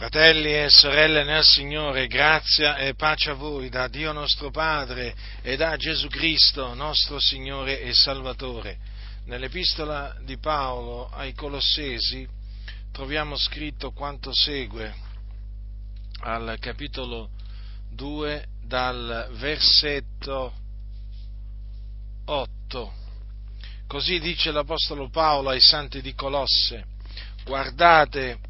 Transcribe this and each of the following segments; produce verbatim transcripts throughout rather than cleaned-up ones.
Fratelli e sorelle nel Signore, grazia e pace a voi da Dio nostro Padre e da Gesù Cristo, nostro Signore e Salvatore. Nell'Epistola di Paolo ai Colossesi troviamo scritto quanto segue al capitolo due dal versetto otto. Così dice l'Apostolo Paolo ai Santi di Colosse: guardate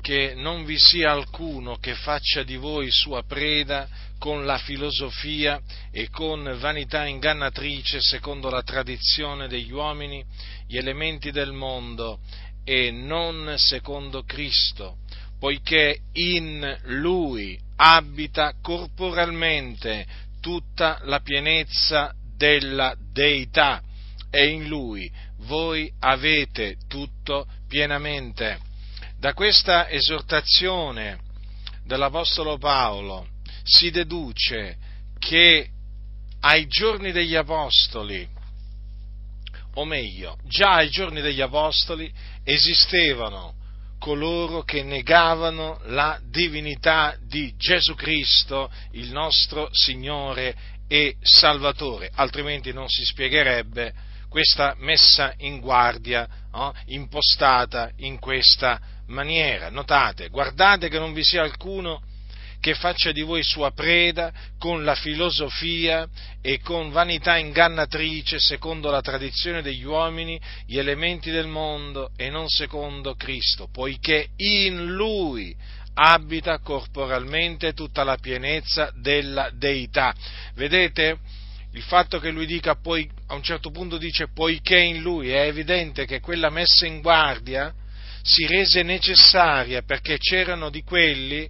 che non vi sia alcuno che faccia di voi sua preda con la filosofia e con vanità ingannatrice secondo la tradizione degli uomini, gli elementi del mondo e non secondo Cristo, poiché in Lui abita corporalmente tutta la pienezza della Deità e in Lui voi avete tutto pienamente. Da questa esortazione dell'Apostolo Paolo si deduce che ai giorni degli Apostoli, o meglio, già ai giorni degli Apostoli, esistevano coloro che negavano la divinità di Gesù Cristo, il nostro Signore e Salvatore, altrimenti non si spiegherebbe questa messa in guardia, no? impostata in questa maniera. Notate, guardate che non vi sia alcuno che faccia di voi sua preda con la filosofia e con vanità ingannatrice secondo la tradizione degli uomini, gli elementi del mondo e non secondo Cristo, poiché in Lui abita corporalmente tutta la pienezza della Deità. Vedete? Il fatto che lui dica, poi a un certo punto dice poiché in lui, è evidente che quella messa in guardia si rese necessaria perché c'erano di quelli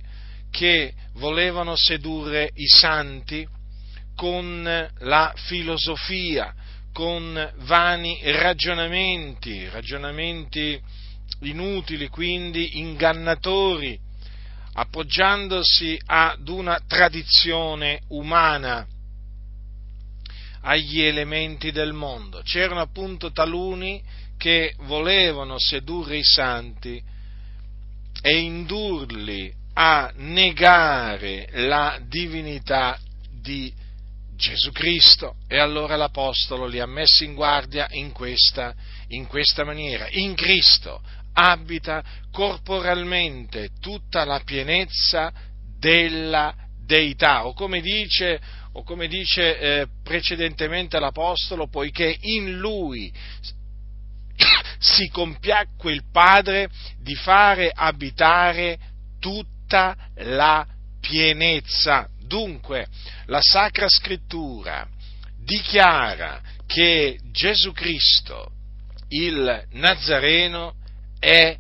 che volevano sedurre i santi con la filosofia, con vani ragionamenti, ragionamenti inutili, quindi ingannatori, appoggiandosi ad una tradizione umana, agli elementi del mondo. C'erano appunto taluni che volevano sedurre i santi e indurli a negare la divinità di Gesù Cristo, e allora l'Apostolo li ha messi in guardia in questa, in questa maniera: in Cristo abita corporalmente tutta la pienezza della Deità, o come dice o come dice eh, precedentemente l'Apostolo, poiché in Lui si compiacque il Padre di fare abitare tutta la pienezza. Dunque, la Sacra Scrittura dichiara che Gesù Cristo, il Nazareno, è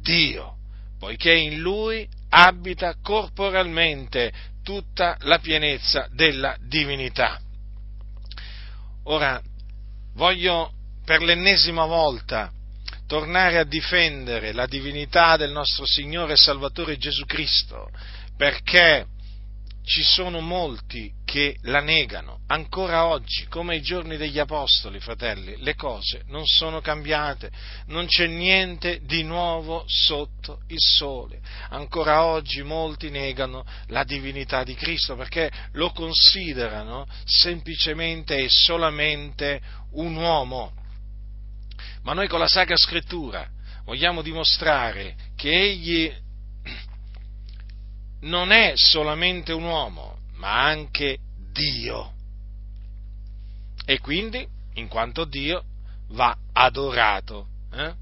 Dio, poiché in Lui abita corporalmente tutta la pienezza della divinità. Ora, voglio per l'ennesima volta tornare a difendere la divinità del nostro Signore e Salvatore Gesù Cristo, perché ci sono molti che la negano. Ancora oggi, come ai giorni degli Apostoli, fratelli, le cose non sono cambiate, non c'è niente di nuovo sotto il sole. Ancora oggi molti negano la divinità di Cristo perché lo considerano semplicemente e solamente un uomo. Ma noi con la Sacra Scrittura vogliamo dimostrare che Egli non è solamente un uomo, ma anche Dio. E quindi, in quanto Dio, va adorato. Eh?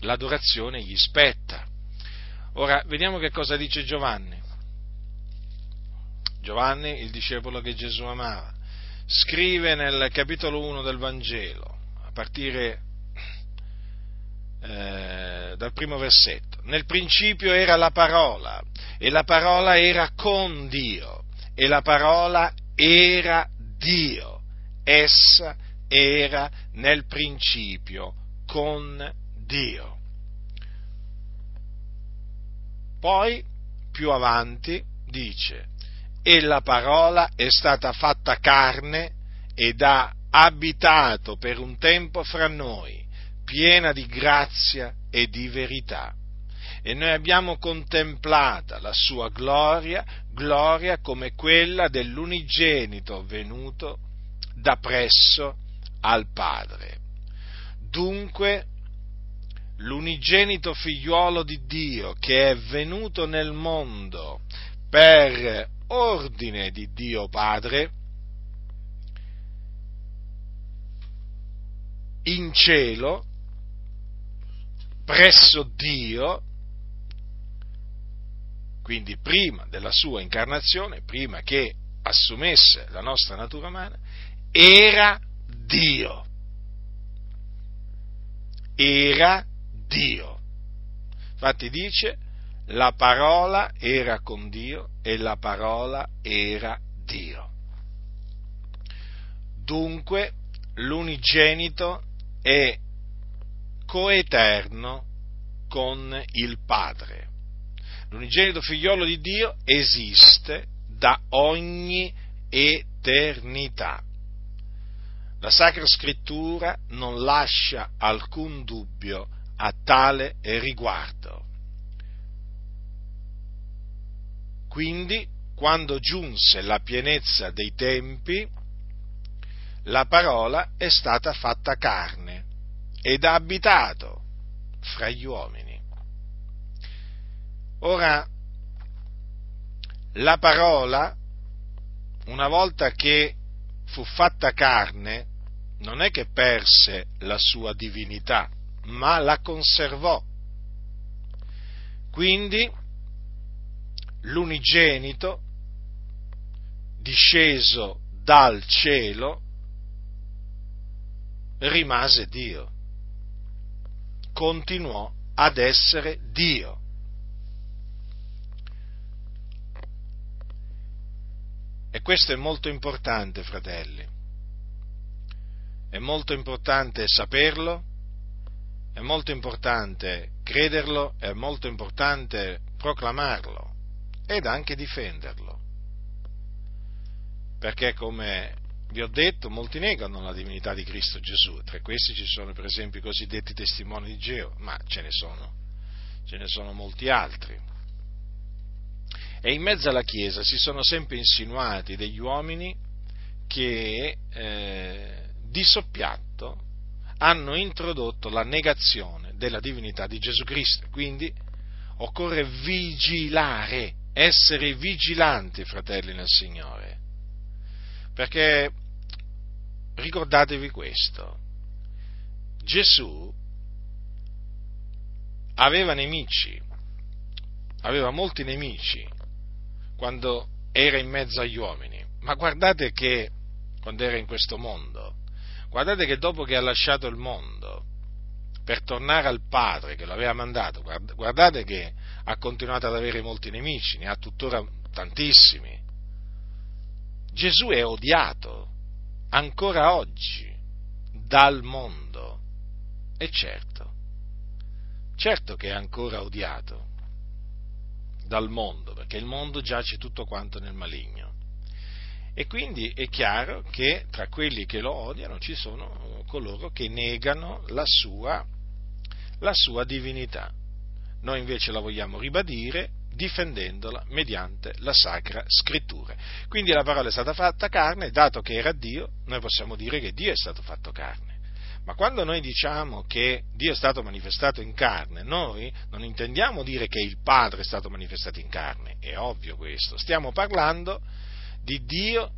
L'adorazione gli spetta. Ora, vediamo che cosa dice Giovanni. Giovanni, il discepolo che Gesù amava, scrive nel capitolo uno del Vangelo, a partire eh, dal primo versetto: nel principio era la parola, e la parola era con Dio, e la parola era Dio. Essa era nel principio con Dio. Poi, più avanti, dice: e la parola è stata fatta carne ed ha abitato per un tempo fra noi, piena di grazia e di verità. e noi abbiamo contemplata la sua gloria, gloria come quella dell'unigenito venuto da presso al Padre. Dunque, l'unigenito figliuolo di Dio che è venuto nel mondo per ordine di Dio Padre, in cielo, presso Dio, quindi prima della sua incarnazione, prima che assumesse la nostra natura umana, era Dio. Era Dio. Infatti dice, la parola era con Dio e la parola era Dio. Dunque, l'unigenito è coeterno con il Padre. L'unigenito figliolo di Dio esiste da ogni eternità. La Sacra Scrittura non lascia alcun dubbio a tale riguardo. Quindi, quando giunse la pienezza dei tempi, la parola è stata fatta carne ed ha abitato fra gli uomini. Ora, la parola, una volta che fu fatta carne, non è che perse la sua divinità, ma la conservò. Quindi, l'unigenito, disceso dal cielo, rimase Dio, continuò ad essere Dio. E questo è molto importante, fratelli, è molto importante saperlo, è molto importante crederlo, è molto importante proclamarlo ed anche difenderlo, perché, come vi ho detto, molti negano la divinità di Cristo Gesù. Tra questi ci sono, per esempio, i cosiddetti testimoni di Geova, ma ce ne sono, ce ne sono molti altri. E in mezzo alla Chiesa si sono sempre insinuati degli uomini che eh, di soppiatto hanno introdotto la negazione della divinità di Gesù Cristo. Quindi occorre vigilare, essere vigilanti, fratelli nel Signore, perché ricordatevi questo: Gesù aveva nemici, aveva molti nemici quando era in mezzo agli uomini, ma guardate che quando era in questo mondo, guardate che dopo che ha lasciato il mondo per tornare al Padre che lo aveva mandato, guardate che ha continuato ad avere molti nemici, ne ha tuttora tantissimi. Gesù è odiato ancora oggi dal mondo, e certo, certo che è ancora odiato dal mondo, perché il mondo giace tutto quanto nel maligno, e quindi è chiaro che tra quelli che lo odiano ci sono coloro che negano la sua, la sua divinità. Noi invece la vogliamo ribadire difendendola mediante la Sacra Scrittura. Quindi la parola è stata fatta carne, dato che era Dio, noi possiamo dire che Dio è stato fatto carne. Ma quando noi diciamo che Dio è stato manifestato in carne, noi non intendiamo dire che il Padre è stato manifestato in carne, è ovvio questo. Stiamo parlando di Dio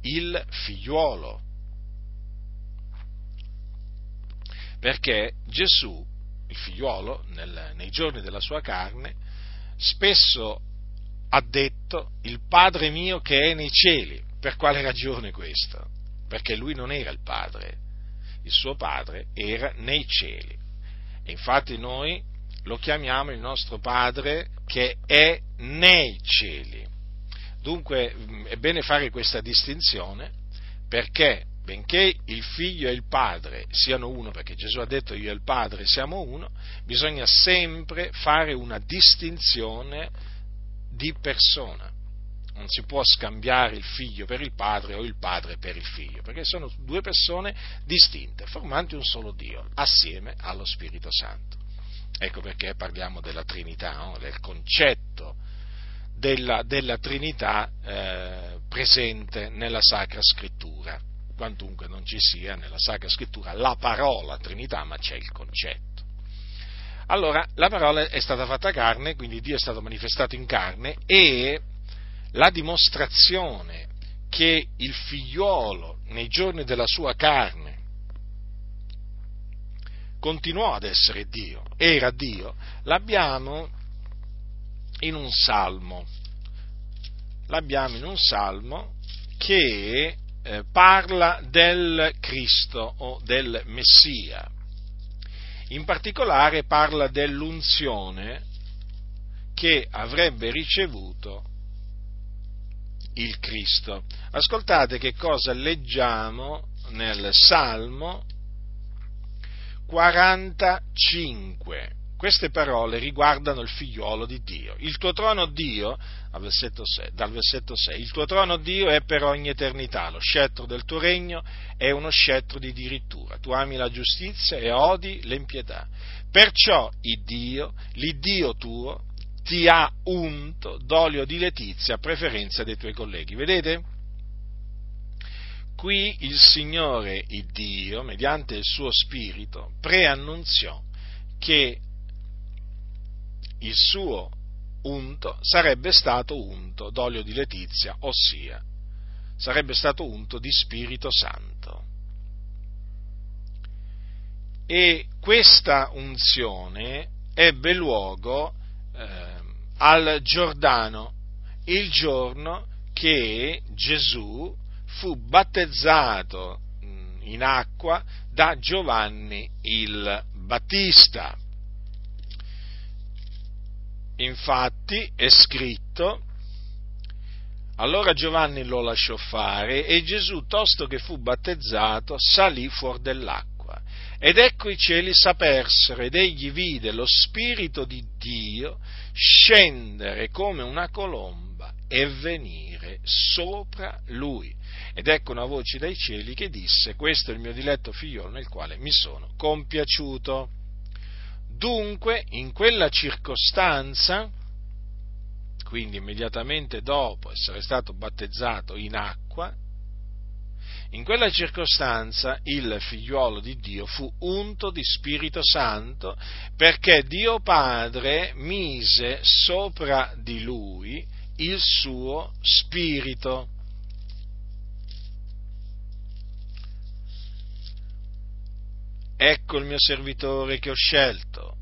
il Figliuolo, perché Gesù, il Figliuolo, nel, nei giorni della sua carne, spesso ha detto il Padre mio che è nei cieli. Per quale ragione questo? Perché lui non era il Padre, il suo Padre era nei cieli, e infatti noi lo chiamiamo il nostro Padre che è nei cieli. Dunque è bene fare questa distinzione, perché benché il Figlio e il Padre siano uno, perché Gesù ha detto io e il Padre siamo uno, bisogna sempre fare una distinzione di persona. Non si può scambiare il Figlio per il Padre o il Padre per il Figlio, perché sono due persone distinte, formanti un solo Dio, assieme allo Spirito Santo. Ecco perché parliamo della Trinità, no? Del concetto della, della Trinità eh, presente nella Sacra Scrittura, quantunque non ci sia nella Sacra Scrittura la parola Trinità, ma c'è il concetto. Allora, la parola è stata fatta carne, quindi Dio è stato manifestato in carne, e la dimostrazione che il figliolo nei giorni della sua carne continuò ad essere Dio, era Dio, l'abbiamo in un salmo, l'abbiamo in un salmo che eh, parla del Cristo o del Messia. In particolare parla dell'unzione che avrebbe ricevuto il Cristo. Ascoltate che cosa leggiamo nel Salmo quarantacinque. Queste parole riguardano il figliolo di Dio. Il tuo trono, Dio, dal versetto sei, il tuo trono, Dio, è per ogni eternità. Lo scettro del tuo regno è uno scettro di dirittura. Tu ami la giustizia e odi l'impietà. Perciò, il Dio, l'Iddio tuo, ti ha unto d'olio di letizia a preferenza dei tuoi colleghi. Vedete? Qui il Signore, il Dio, mediante il suo spirito, preannunziò che il suo unto sarebbe stato unto d'olio di letizia, ossia sarebbe stato unto di Spirito Santo. E questa unzione ebbe luogo eh, al Giordano, il giorno che Gesù fu battezzato in acqua da Giovanni il Battista. Infatti è scritto: allora Giovanni lo lasciò fare e Gesù, tosto che fu battezzato, salì fuor dell'acqua. Ed ecco i cieli s'apersero ed egli vide lo Spirito di Dio scendere come una colomba e venire sopra lui. Ed ecco una voce dai cieli che disse: questo è il mio diletto figliolo nel quale mi sono compiaciuto. Dunque, in quella circostanza, quindi immediatamente dopo essere stato battezzato in acqua, in quella circostanza il figliuolo di Dio fu unto di Spirito Santo, perché Dio Padre mise sopra di lui il suo Spirito. Ecco il mio servitore che ho scelto,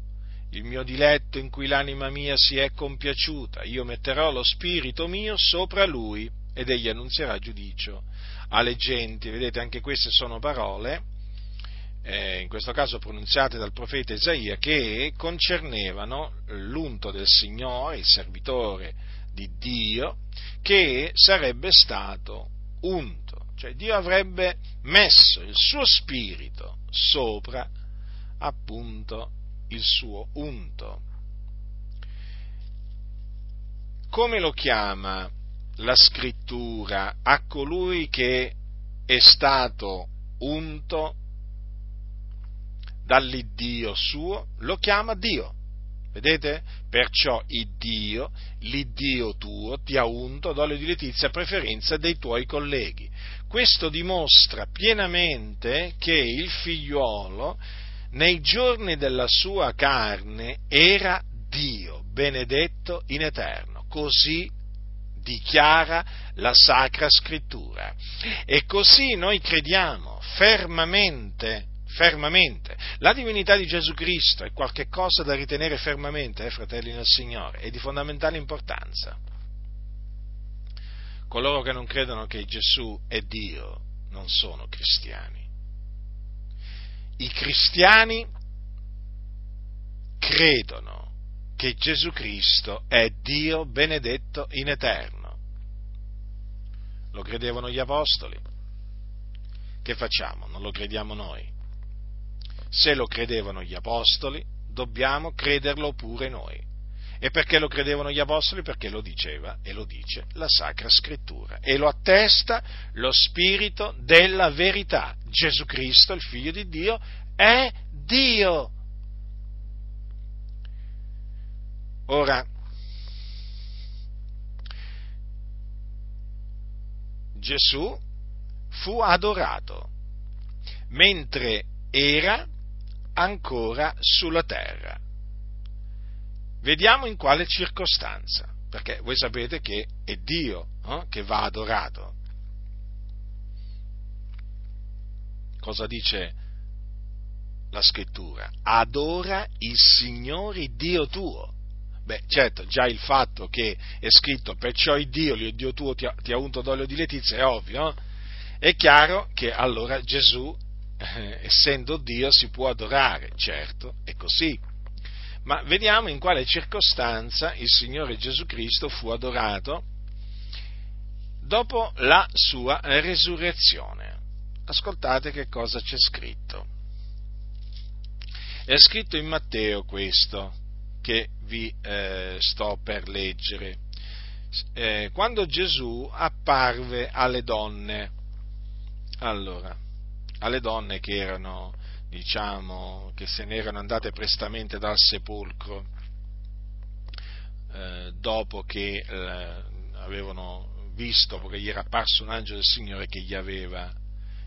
il mio diletto in cui l'anima mia si è compiaciuta. Io metterò lo spirito mio sopra lui ed egli annunzierà giudicio alle genti. Vedete, anche queste sono parole, eh, in questo caso pronunziate dal profeta Esaia, che concernevano l'unto del Signore, il servitore di Dio, che sarebbe stato unto. Cioè Dio avrebbe messo il suo spirito sopra, appunto, il suo unto. Come lo chiama la Scrittura a colui che è stato unto dall'Iddio suo? Lo chiama Dio. Vedete? Perciò Iddio, l'Iddio tuo, ti ha unto d'olio di letizia a preferenza dei tuoi colleghi. Questo dimostra pienamente che il figliolo nei giorni della sua carne era Dio, benedetto in eterno. Così dichiara la Sacra Scrittura. E così noi crediamo fermamente. Fermamente. La divinità di Gesù Cristo è qualche cosa da ritenere fermamente, eh, fratelli nel Signore, è di fondamentale importanza. Coloro che non credono che Gesù è Dio non sono cristiani. I cristiani credono che Gesù Cristo è Dio benedetto in eterno. Lo credevano gli apostoli. Che facciamo? Non lo crediamo noi. Se lo credevano gli apostoli, dobbiamo crederlo pure noi. E perché lo credevano gli apostoli? Perché lo diceva e lo dice la Sacra Scrittura. E lo attesta lo Spirito della verità. Gesù Cristo, il Figlio di Dio, è Dio. Ora, Gesù fu adorato mentre era ancora sulla terra. Vediamo in quale circostanza, perché voi sapete che è Dio eh, che va adorato. Cosa dice la Scrittura? Adora il Signore Dio tuo. Beh, certo, già il fatto che è scritto perciò il Dio, il Dio tuo ti ha, ti ha unto d'olio di letizia, è ovvio, è chiaro che allora Gesù, eh, essendo Dio, si può adorare, certo, è così. Ma vediamo in quale circostanza il Signore Gesù Cristo fu adorato dopo la sua resurrezione. Ascoltate che cosa c'è scritto. È scritto in Matteo questo, che vi eh, sto per leggere. Eh, quando Gesù apparve alle donne, allora, alle donne che erano, diciamo, che se ne erano andate prestamente dal sepolcro, eh, dopo che eh, avevano visto, perché gli era apparso un angelo del Signore che gli aveva,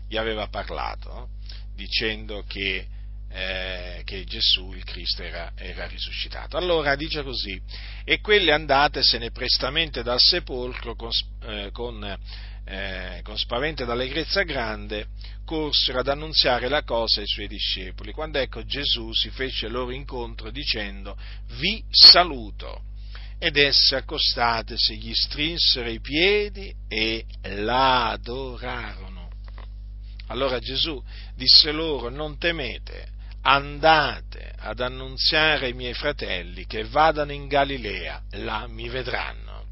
gli aveva parlato, no? Dicendo che Eh, che Gesù il Cristo era, era risuscitato. Allora dice così: e quelle andate se ne prestamente dal sepolcro con, eh, con, eh, con spavento ed allegrezza grande corsero ad annunziare la cosa ai suoi discepoli, quando ecco Gesù si fece loro incontro dicendo: vi saluto. Ed esse, accostatesi, gli strinsero i piedi e l'adorarono. Allora Gesù disse loro: non temete, andate ad annunziare ai miei fratelli che vadano in Galilea, là mi vedranno.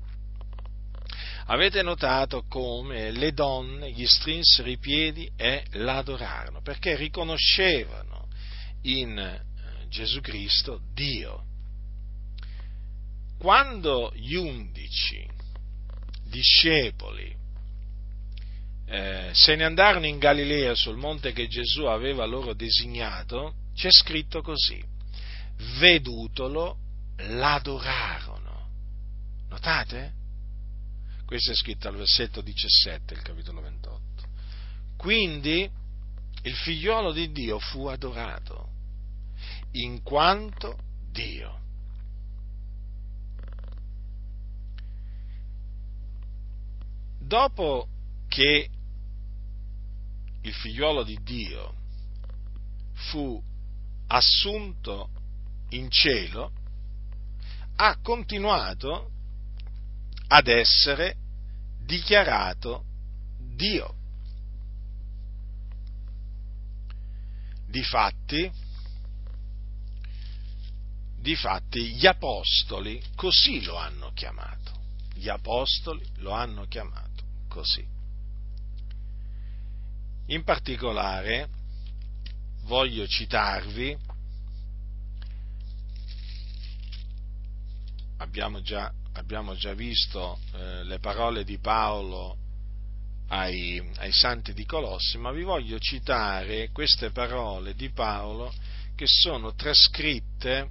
Avete notato come le donne gli strinsero i piedi e l'adorarono, perché riconoscevano in Gesù Cristo Dio. Quando gli undici discepoli eh, se ne andarono in Galilea sul monte che Gesù aveva loro designato, c'è scritto così: vedutolo l'adorarono. Notate? Questo è scritto al versetto diciassette del capitolo ventotto. Quindi il figliolo di Dio fu adorato in quanto Dio. Dopo che il figliolo di Dio fu assunto in cielo, ha continuato ad essere dichiarato Dio. Difatti, difatti gli apostoli così lo hanno chiamato. Gli apostoli lo hanno chiamato così. In particolare voglio citarvi, abbiamo già, abbiamo già visto eh, le parole di Paolo ai, ai santi di Colosse, ma vi voglio citare queste parole di Paolo che sono trascritte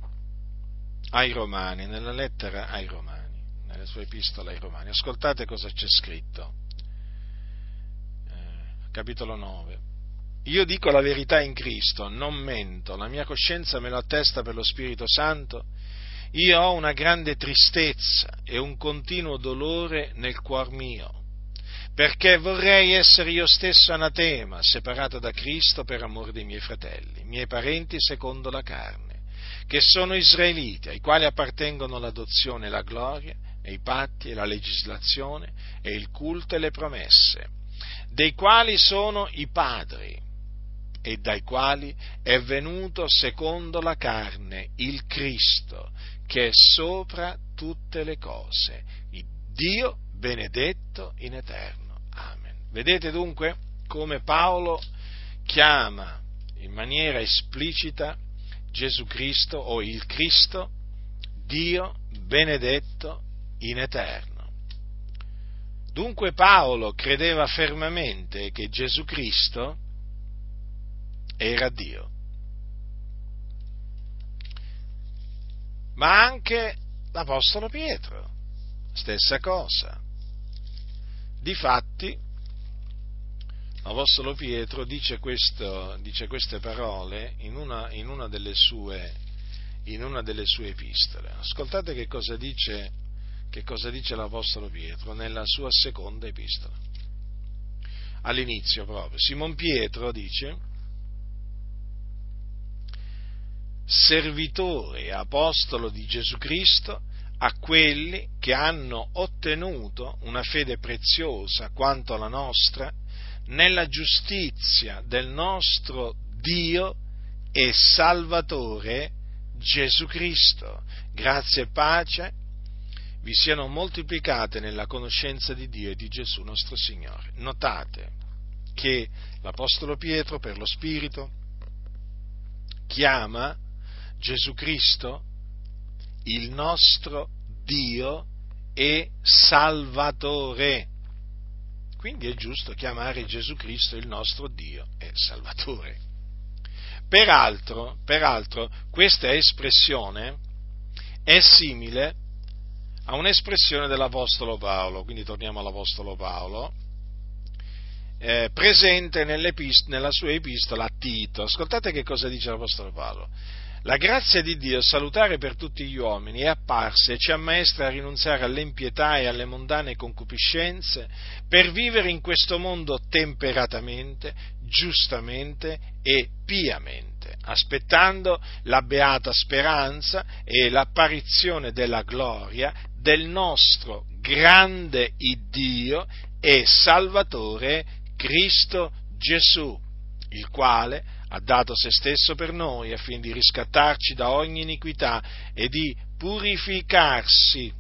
ai Romani, nella lettera ai Romani, nella sua epistola ai Romani. Ascoltate cosa c'è scritto. Eh, capitolo nove. Io dico la verità in Cristo, non mento, la mia coscienza me lo attesta per lo Spirito Santo. Io ho una grande tristezza e un continuo dolore nel cuor mio, perché vorrei essere io stesso anatema, separato da Cristo per amor dei miei fratelli, miei parenti secondo la carne, che sono israeliti, ai quali appartengono l'adozione e la gloria, e i patti e la legislazione, e il culto e le promesse, dei quali sono i padri, e dai quali è venuto secondo la carne il Cristo, che è sopra tutte le cose, il Dio benedetto in eterno. Amen. Vedete dunque come Paolo chiama in maniera esplicita Gesù Cristo o il Cristo Dio benedetto in eterno. Dunque Paolo credeva fermamente che Gesù Cristo era Dio, ma anche l'apostolo Pietro, stessa cosa. Difatti, l'apostolo Pietro dice, questo, dice queste parole in una, in una delle sue, in una delle sue epistole. Ascoltate che cosa dice, che cosa dice l'apostolo Pietro nella sua seconda epistola. All'inizio proprio, Simon Pietro dice: servitore e apostolo di Gesù Cristo a quelli che hanno ottenuto una fede preziosa quanto la nostra nella giustizia del nostro Dio e Salvatore Gesù Cristo. Grazie e pace vi siano moltiplicate nella conoscenza di Dio e di Gesù nostro Signore. Notate che l'apostolo Pietro per lo Spirito chiama Gesù Cristo il nostro Dio e Salvatore. Quindi è giusto chiamare Gesù Cristo il nostro Dio e Salvatore. Peraltro, peraltro questa espressione è simile a un'espressione dell'Apostolo Paolo, quindi torniamo all'Apostolo Paolo, eh, presente nella sua epistola a Tito. Ascoltate che cosa dice l'Apostolo Paolo. La grazia di Dio, salutare per tutti gli uomini, è apparsa e ci ammaestra a rinunziare all'impietà e alle mondane concupiscenze per vivere in questo mondo temperatamente, giustamente e piamente, aspettando la beata speranza e l'apparizione della gloria del nostro grande Iddio e Salvatore Cristo Gesù, il quale ha dato se stesso per noi affinché di riscattarci da ogni iniquità e di purificarsi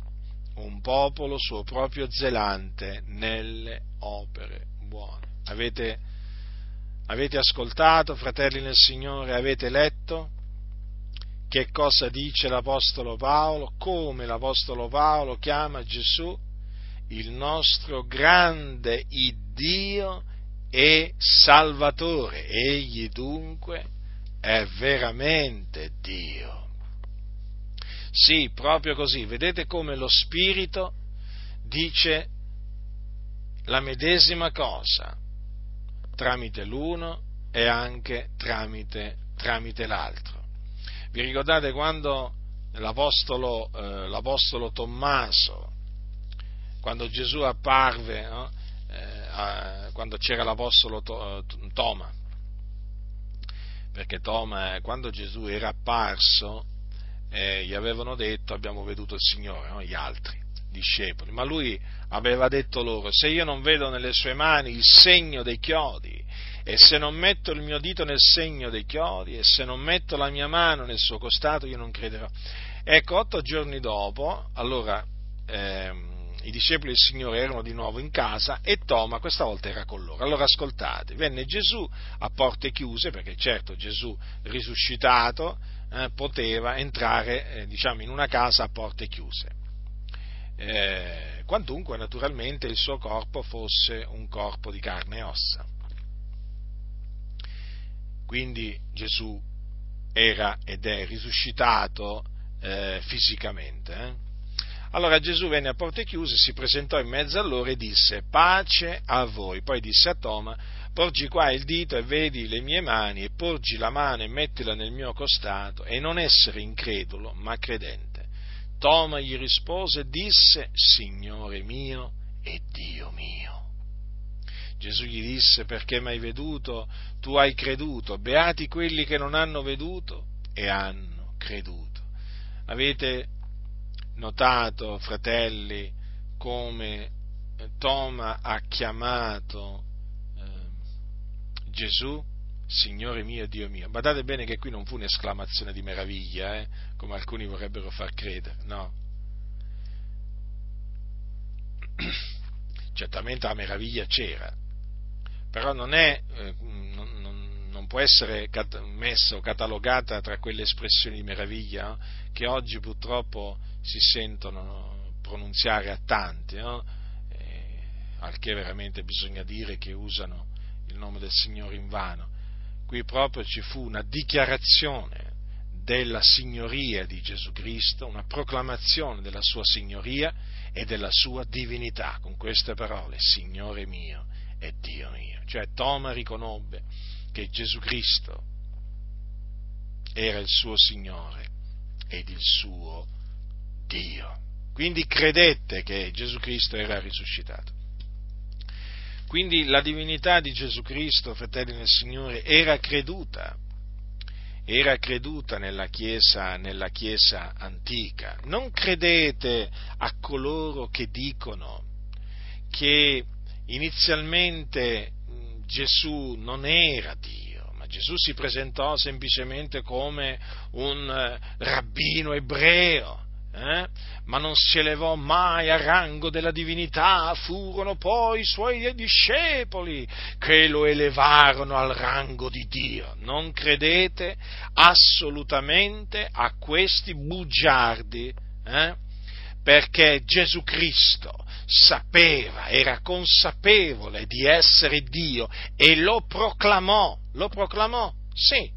un popolo suo proprio zelante nelle opere buone. Avete, avete ascoltato, fratelli nel Signore, avete letto che cosa dice l'Apostolo Paolo, come l'Apostolo Paolo chiama Gesù il nostro grande Iddio e Salvatore. Egli dunque è veramente Dio. Sì, proprio così. Vedete come lo Spirito dice la medesima cosa tramite l'uno e anche tramite, tramite l'altro. Vi ricordate quando l'apostolo, eh, l'apostolo Tommaso, quando Gesù apparve, no? Quando c'era l'apostolo Toma, perché Toma, quando Gesù era apparso, eh, gli avevano detto: abbiamo veduto il Signore, no? Gli altri discepoli, ma lui aveva detto loro: se io non vedo nelle sue mani il segno dei chiodi, e se non metto il mio dito nel segno dei chiodi, e se non metto la mia mano nel suo costato, io non crederò. Ecco, otto giorni dopo, allora, ehm, i discepoli del Signore erano di nuovo in casa e Toma questa volta era con loro. Allora ascoltate, venne Gesù a porte chiuse, perché certo Gesù risuscitato eh, poteva entrare eh, diciamo in una casa a porte chiuse, eh, quantunque naturalmente il suo corpo fosse un corpo di carne e ossa. Quindi Gesù era ed è risuscitato eh, fisicamente, eh. Allora Gesù venne a porte chiuse, si presentò in mezzo a loro e disse: pace a voi. Poi disse a Toma: porgi qua il dito e vedi le mie mani, e porgi la mano e mettila nel mio costato, e non essere incredulo, ma credente. Toma gli rispose e disse: Signore mio e Dio mio. Gesù gli disse: perché m'hai veduto, tu hai creduto, beati quelli che non hanno veduto e hanno creduto. Avete notato, fratelli, come Toma ha chiamato eh, Gesù Signore mio e Dio mio. Badate bene che qui non fu un'esclamazione di meraviglia, eh, come alcuni vorrebbero far credere, no. Certamente la meraviglia c'era, però non è, eh, non, non, non può essere cat- messa o catalogata tra quelle espressioni di meraviglia, no? Che oggi purtroppo si sentono pronunziare a tanti, no? eh, al che veramente bisogna dire che usano il nome del Signore in vano. Qui proprio ci fu una dichiarazione della signoria di Gesù Cristo, una proclamazione della sua signoria e della sua divinità, con queste parole: Signore mio e Dio mio. Cioè Toma riconobbe che Gesù Cristo era il suo Signore ed il suo Dio. Quindi credette che Gesù Cristo era risuscitato. Quindi la divinità di Gesù Cristo, fratelli nel Signore, era creduta, era creduta nella Chiesa, nella Chiesa antica. Non credete a coloro che dicono che inizialmente Gesù non era Dio, ma Gesù si presentò semplicemente come un rabbino ebreo. Eh? Ma non si elevò mai al rango della divinità, furono poi i suoi discepoli che lo elevarono al rango di Dio. Non credete assolutamente a questi bugiardi, eh? Perché Gesù Cristo sapeva, era consapevole di essere Dio e lo proclamò, lo proclamò, sì,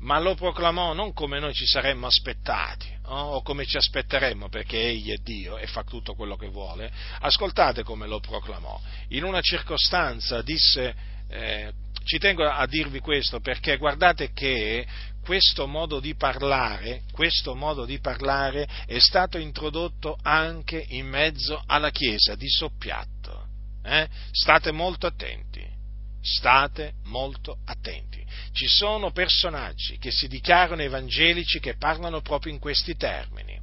ma lo proclamò non come noi ci saremmo aspettati, o come ci aspetteremmo, perché egli è Dio e fa tutto quello che vuole. Ascoltate come lo proclamò. In una circostanza disse, eh, ci tengo a dirvi questo perché guardate che questo modo di parlare, questo modo di parlare è stato introdotto anche in mezzo alla Chiesa di soppiatto. Eh? State molto attenti. State molto attenti. Ci sono personaggi che si dichiarano evangelici che parlano proprio in questi termini.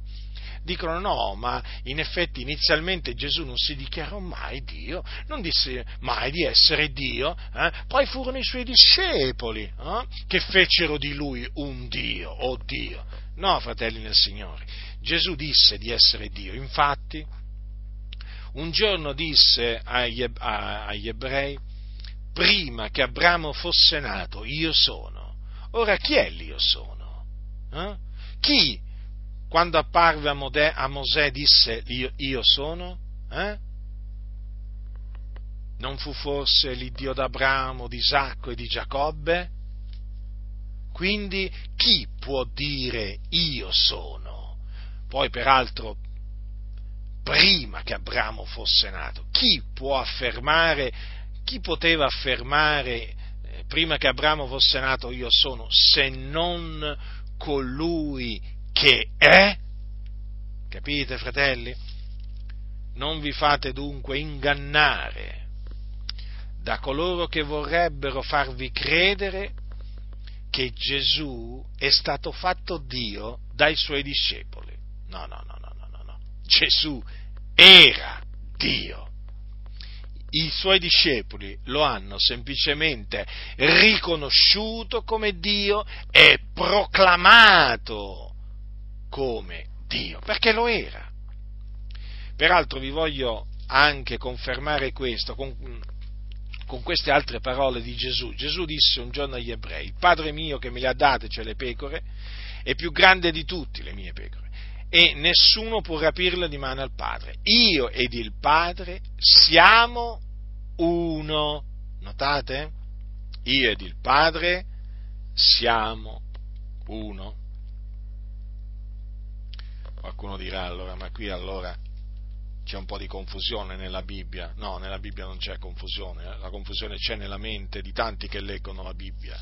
Dicono: no, ma in effetti inizialmente Gesù non si dichiarò mai Dio, non disse mai di essere Dio, eh? Poi furono i suoi discepoli eh? che fecero di lui un Dio, oh Dio. No, fratelli nel Signore, Gesù disse di essere Dio. Infatti, un giorno disse agli, agli ebrei: prima che Abramo fosse nato, io sono. Ora, chi è l'io sono? Eh? Chi, quando apparve a, Modè, a Mosè, disse io, io sono? Eh? Non fu forse l'Iddio d'Abramo, di Isacco e di Giacobbe? Quindi, chi può dire io sono? Poi, peraltro, prima che Abramo fosse nato, chi può affermare... Chi poteva affermare eh, prima che Abramo fosse nato io sono, se non colui che è? Capite, fratelli? Non vi fate dunque ingannare da coloro che vorrebbero farvi credere che Gesù è stato fatto Dio dai suoi discepoli. No, no, no, no, no, no. Gesù era Dio. I suoi discepoli lo hanno semplicemente riconosciuto come Dio e proclamato come Dio, perché lo era. Peraltro vi voglio anche confermare questo con, con queste altre parole di Gesù. Gesù disse un giorno agli ebrei: il Padre mio che me le ha date, cioè le pecore, è più grande di tutti le mie pecore, e nessuno può rapirla di mano al Padre. Io ed il Padre siamo uno. Notate? Io ed il Padre siamo uno. Qualcuno dirà allora, ma qui allora c'è un po' di confusione nella Bibbia. No, nella Bibbia non c'è confusione, la confusione c'è nella mente di tanti che leggono la Bibbia.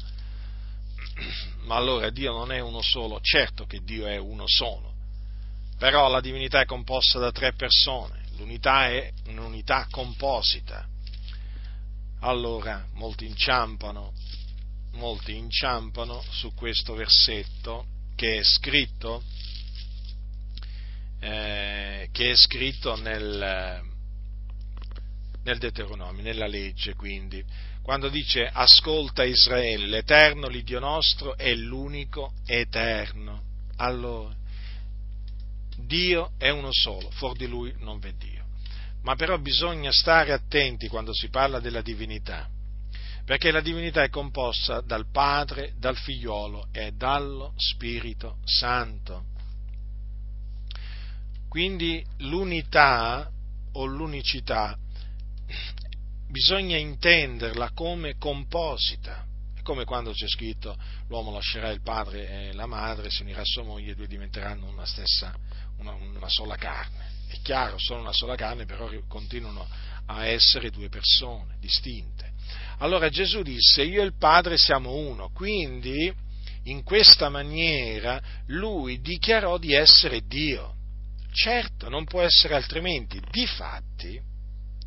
Ma allora Dio non è uno solo? Certo che Dio è uno solo. Però la divinità è composta da tre persone, l'unità è un'unità composita. Allora, molti inciampano, molti inciampano su questo versetto che è scritto, eh, che è scritto nel, nel Deuteronomio, nella legge, quindi, quando dice: ascolta Israele, l'Eterno, l'Iddio nostro, è l'unico eterno. Allora, Dio è uno solo, fuori di lui non v'è Dio. Ma però bisogna stare attenti quando si parla della divinità, perché la divinità è composta dal Padre, dal Figliolo e dallo Spirito Santo. Quindi l'unità o l'unicità bisogna intenderla come composita, come quando c'è scritto: l'uomo lascerà il padre e la madre, si unirà a sua moglie e due diventeranno una stessa, una, una sola carne. È chiaro, sono una sola carne, però continuano a essere due persone distinte. Allora Gesù disse: io e il Padre siamo uno, quindi in questa maniera lui dichiarò di essere Dio. Certo, non può essere altrimenti. Difatti,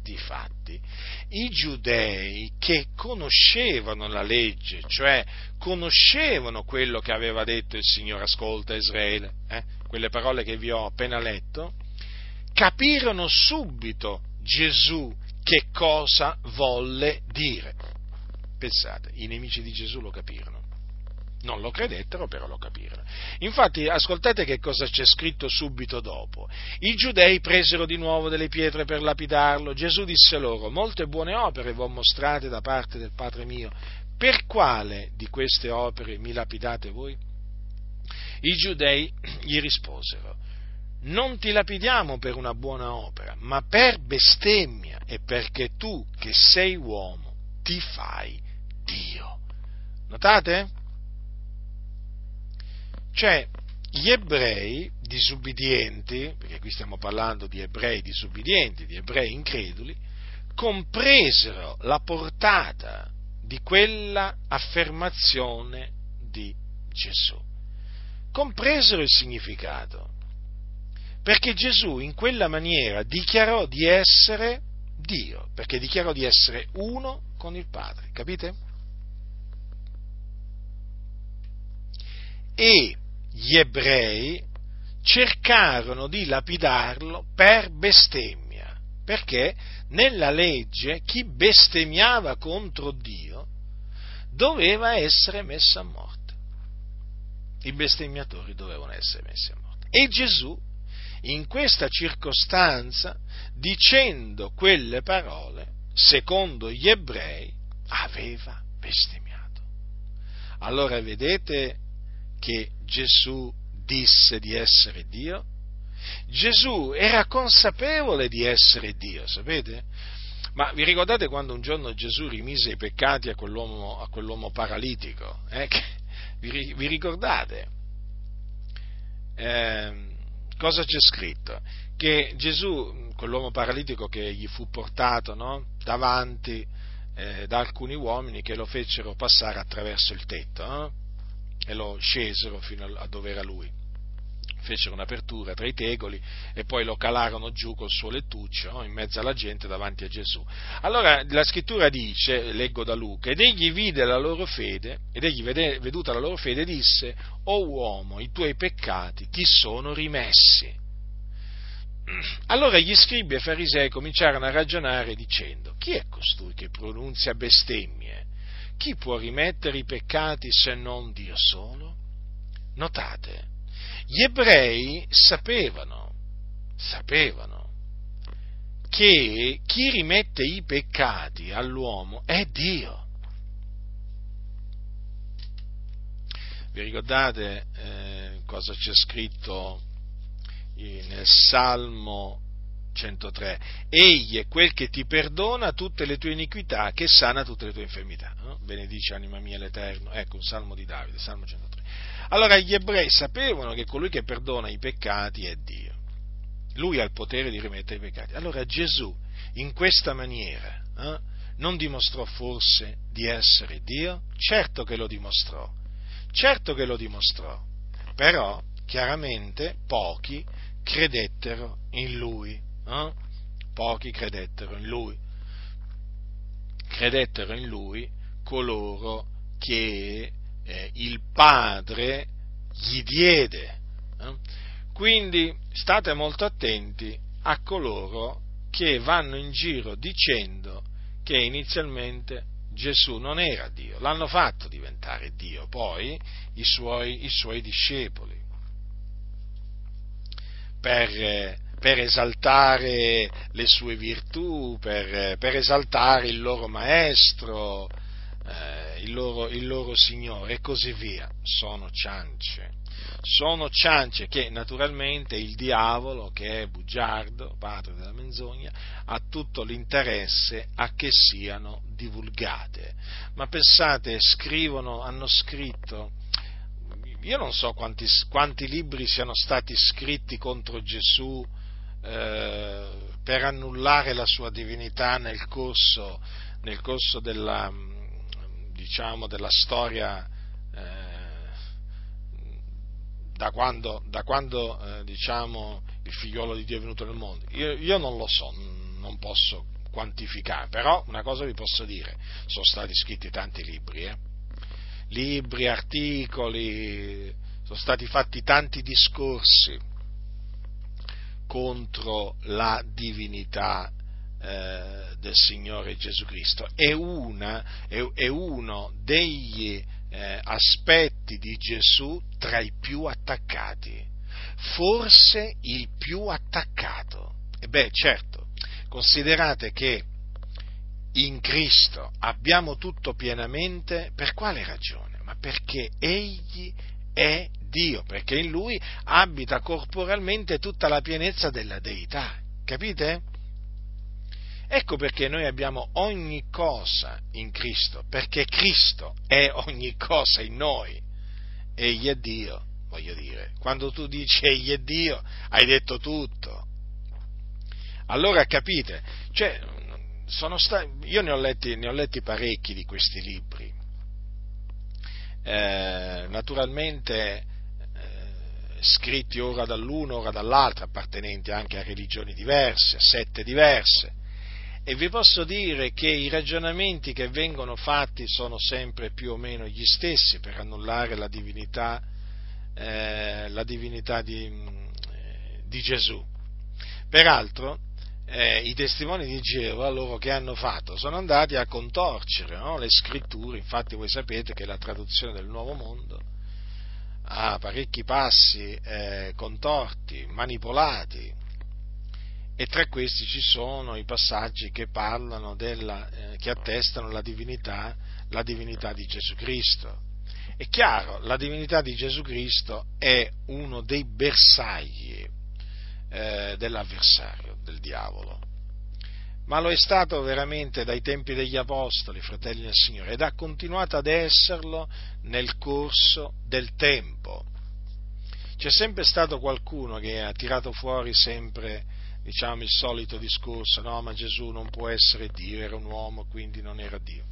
difatti, i giudei che conoscevano la legge, cioè conoscevano quello che aveva detto il Signore, ascolta Israele, eh, quelle parole che vi ho appena letto, capirono subito Gesù che cosa volle dire. Pensate, i nemici di Gesù lo capirono. Non lo credettero, però lo capirono. Infatti, ascoltate che cosa c'è scritto subito dopo. I giudei presero di nuovo delle pietre per lapidarlo. Gesù disse loro: molte buone opere vi ho mostrate da parte del Padre mio. Per quale di queste opere mi lapidate voi? I giudei gli risposero: non ti lapidiamo per una buona opera, ma per bestemmia e perché tu, che sei uomo, ti fai Dio. Notate? Cioè, gli ebrei disubbidienti, perché qui stiamo parlando di ebrei disubbidienti, di ebrei increduli, compresero la portata di quella affermazione di Gesù. Compresero il significato, perché Gesù in quella maniera dichiarò di essere Dio, perché dichiarò di essere uno con il Padre, capite? E gli ebrei cercarono di lapidarlo per bestemmia, perché nella legge chi bestemmiava contro Dio doveva essere messo a morte. I bestemmiatori dovevano essere messi a morte. E Gesù, in questa circostanza, dicendo quelle parole, secondo gli ebrei, aveva bestemmiato. Allora vedete che Gesù disse di essere Dio? Gesù era consapevole di essere Dio, sapete? Ma vi ricordate quando un giorno Gesù rimise i peccati a quell'uomo, a quell'uomo paralitico? Eh? Vi, vi ricordate? Eh, cosa c'è scritto? Che Gesù, quell'uomo paralitico che gli fu portato, no? davanti eh, da alcuni uomini che lo fecero passare attraverso il tetto, no? E lo scesero fino a dove era lui, fecero un'apertura tra i tegoli e poi lo calarono giù col suo lettuccio, no? in mezzo alla gente davanti a Gesù. Allora la scrittura dice, leggo da Luca: ed egli vide la loro fede, ed egli vede, veduta la loro fede disse: o uomo, i tuoi peccati ti sono rimessi. Allora gli scribi e farisei cominciarono a ragionare dicendo: chi è costui che pronunzia bestemmie? Chi può rimettere i peccati se non Dio solo? Notate, gli ebrei sapevano, sapevano che chi rimette i peccati all'uomo è Dio. Vi ricordate eh, cosa c'è scritto nel Salmo centotré? Egli è quel che ti perdona tutte le tue iniquità, che sana tutte le tue infermità, no? Benedice, anima mia, l'Eterno. Ecco un salmo di Davide, Salmo centotré. Allora gli ebrei sapevano che colui che perdona i peccati è Dio, lui ha il potere di rimettere i peccati. Allora Gesù in questa maniera eh, non dimostrò forse di essere Dio? Certo che lo dimostrò, certo che lo dimostrò, però chiaramente pochi credettero in lui. Eh? Pochi credettero in lui, credettero in lui coloro che eh, il Padre gli diede. Eh? Quindi state molto attenti a coloro che vanno in giro dicendo che inizialmente Gesù non era Dio, l'hanno fatto diventare Dio poi i suoi, i suoi discepoli per... Eh, per esaltare le sue virtù, per, per esaltare il loro maestro, eh, eh, il, loro, il loro Signore e così via. Sono ciance, sono ciance che naturalmente il diavolo, che è bugiardo, padre della menzogna, ha tutto l'interesse a che siano divulgate. Ma pensate, scrivono, hanno scritto, io non so quanti, quanti libri siano stati scritti contro Gesù eh, per annullare la sua divinità nel corso, nel corso della, diciamo, della storia eh, da quando, da quando eh, diciamo, il figliolo di Dio è venuto nel mondo. Io, io non lo so, non posso quantificare, però una cosa vi posso dire: sono stati scritti tanti libri, eh? libri, articoli, sono stati fatti tanti discorsi contro la divinità eh, del Signore Gesù Cristo. È, una, è, è uno degli Eh, aspetti di Gesù tra i più attaccati, forse il più attaccato. E beh, certo, considerate che in Cristo abbiamo tutto pienamente, per quale ragione? Ma perché Egli è Dio, perché in Lui abita corporalmente tutta la pienezza della Deità, capite? Ecco perché noi abbiamo ogni cosa in Cristo, perché Cristo è ogni cosa in noi. Egli è Dio, voglio dire. Quando tu dici Egli è Dio, hai detto tutto. Allora capite, cioè, sono sta... io ne ho letti, ne ho letti parecchi di questi libri. Eh, naturalmente scritti ora dall'uno, ora dall'altro, appartenenti anche a religioni diverse, a sette diverse. E vi posso dire che i ragionamenti che vengono fatti sono sempre più o meno gli stessi per annullare la divinità, eh, la divinità di, di Gesù. Peraltro eh, i testimoni di Geova, loro che hanno fatto, sono andati a contorcere, no? le scritture. Infatti voi sapete che la traduzione del Nuovo Mondo ha parecchi passi eh, contorti, manipolati. E tra questi ci sono i passaggi che parlano della, eh, che attestano la divinità, la divinità di Gesù Cristo. È chiaro, la divinità di Gesù Cristo è uno dei bersagli eh, dell'avversario, del diavolo. Ma lo è stato veramente dai tempi degli Apostoli, fratelli del Signore, ed ha continuato ad esserlo nel corso del tempo. C'è sempre stato qualcuno che ha tirato fuori sempre, diciamo, il solito discorso: no, ma Gesù non può essere Dio, era un uomo, quindi non era Dio.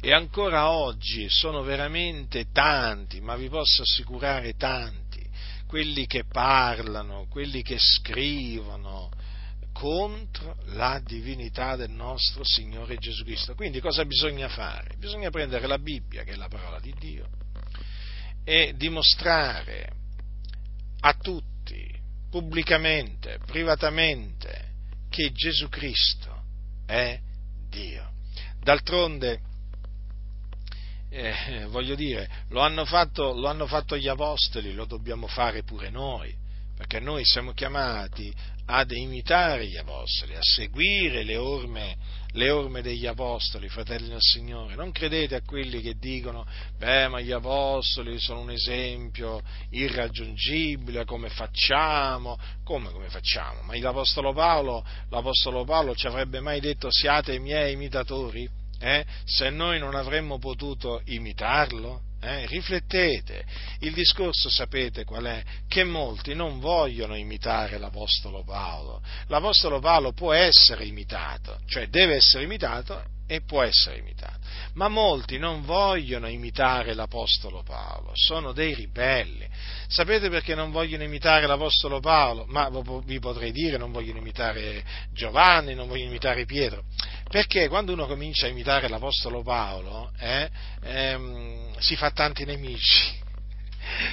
E ancora oggi sono veramente tanti, ma vi posso assicurare tanti, quelli che parlano, quelli che scrivono contro la divinità del nostro Signore Gesù Cristo. Quindi cosa bisogna fare? Bisogna prendere la Bibbia, che è la parola di Dio, e dimostrare a tutti, pubblicamente, privatamente, che Gesù Cristo è Dio. D'altronde, eh, voglio dire, lo hanno fatto, lo hanno fatto gli Apostoli, lo dobbiamo fare pure noi, perché noi siamo chiamati ad imitare gli Apostoli, a seguire le orme, le orme degli Apostoli, fratelli del Signore. Non credete a quelli che dicono: beh, ma gli Apostoli sono un esempio irraggiungibile, come facciamo? Come, come facciamo? Ma l'Apostolo Paolo, l'Apostolo Paolo ci avrebbe mai detto: siate i miei imitatori? Eh? Se noi non avremmo potuto imitarlo? Eh, riflettete, il discorso sapete qual è? Che molti non vogliono imitare l'Apostolo Paolo. L'Apostolo Paolo può essere imitato, cioè deve essere imitato e può essere imitato, ma molti non vogliono imitare l'Apostolo Paolo, sono dei ribelli. Sapete perché non vogliono imitare l'Apostolo Paolo? Ma vi potrei dire: non vogliono imitare Giovanni, non vogliono imitare Pietro. Perché quando uno comincia a imitare l'Apostolo Paolo, eh, ehm, si fa tanti nemici,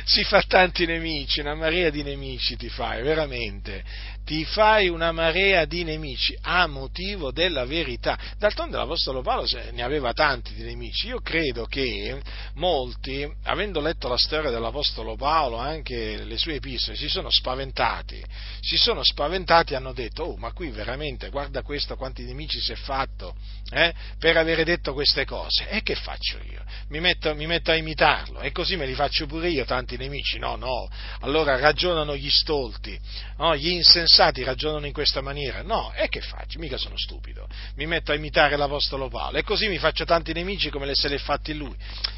si fa tanti nemici, una marea di nemici ti fai, veramente, ti fai una marea di nemici a motivo della verità. D'altronde l'Apostolo Paolo ne aveva tanti di nemici. Io credo che molti, avendo letto la storia dell'Apostolo Paolo, anche le sue epistole, si sono spaventati, si sono spaventati e hanno detto: oh, ma qui veramente, guarda questo quanti nemici si è fatto eh, per avere detto queste cose, e che faccio io? Mi metto, mi metto a imitarlo e così me li faccio pure io tanti nemici? No, no, allora ragionano gli stolti, no? Gli insensati ragionano in questa maniera, no, e che faccio? Mica sono stupido, mi metto a imitare l'Apostolo Paolo e così mi faccio tanti nemici come se li è fatti lui.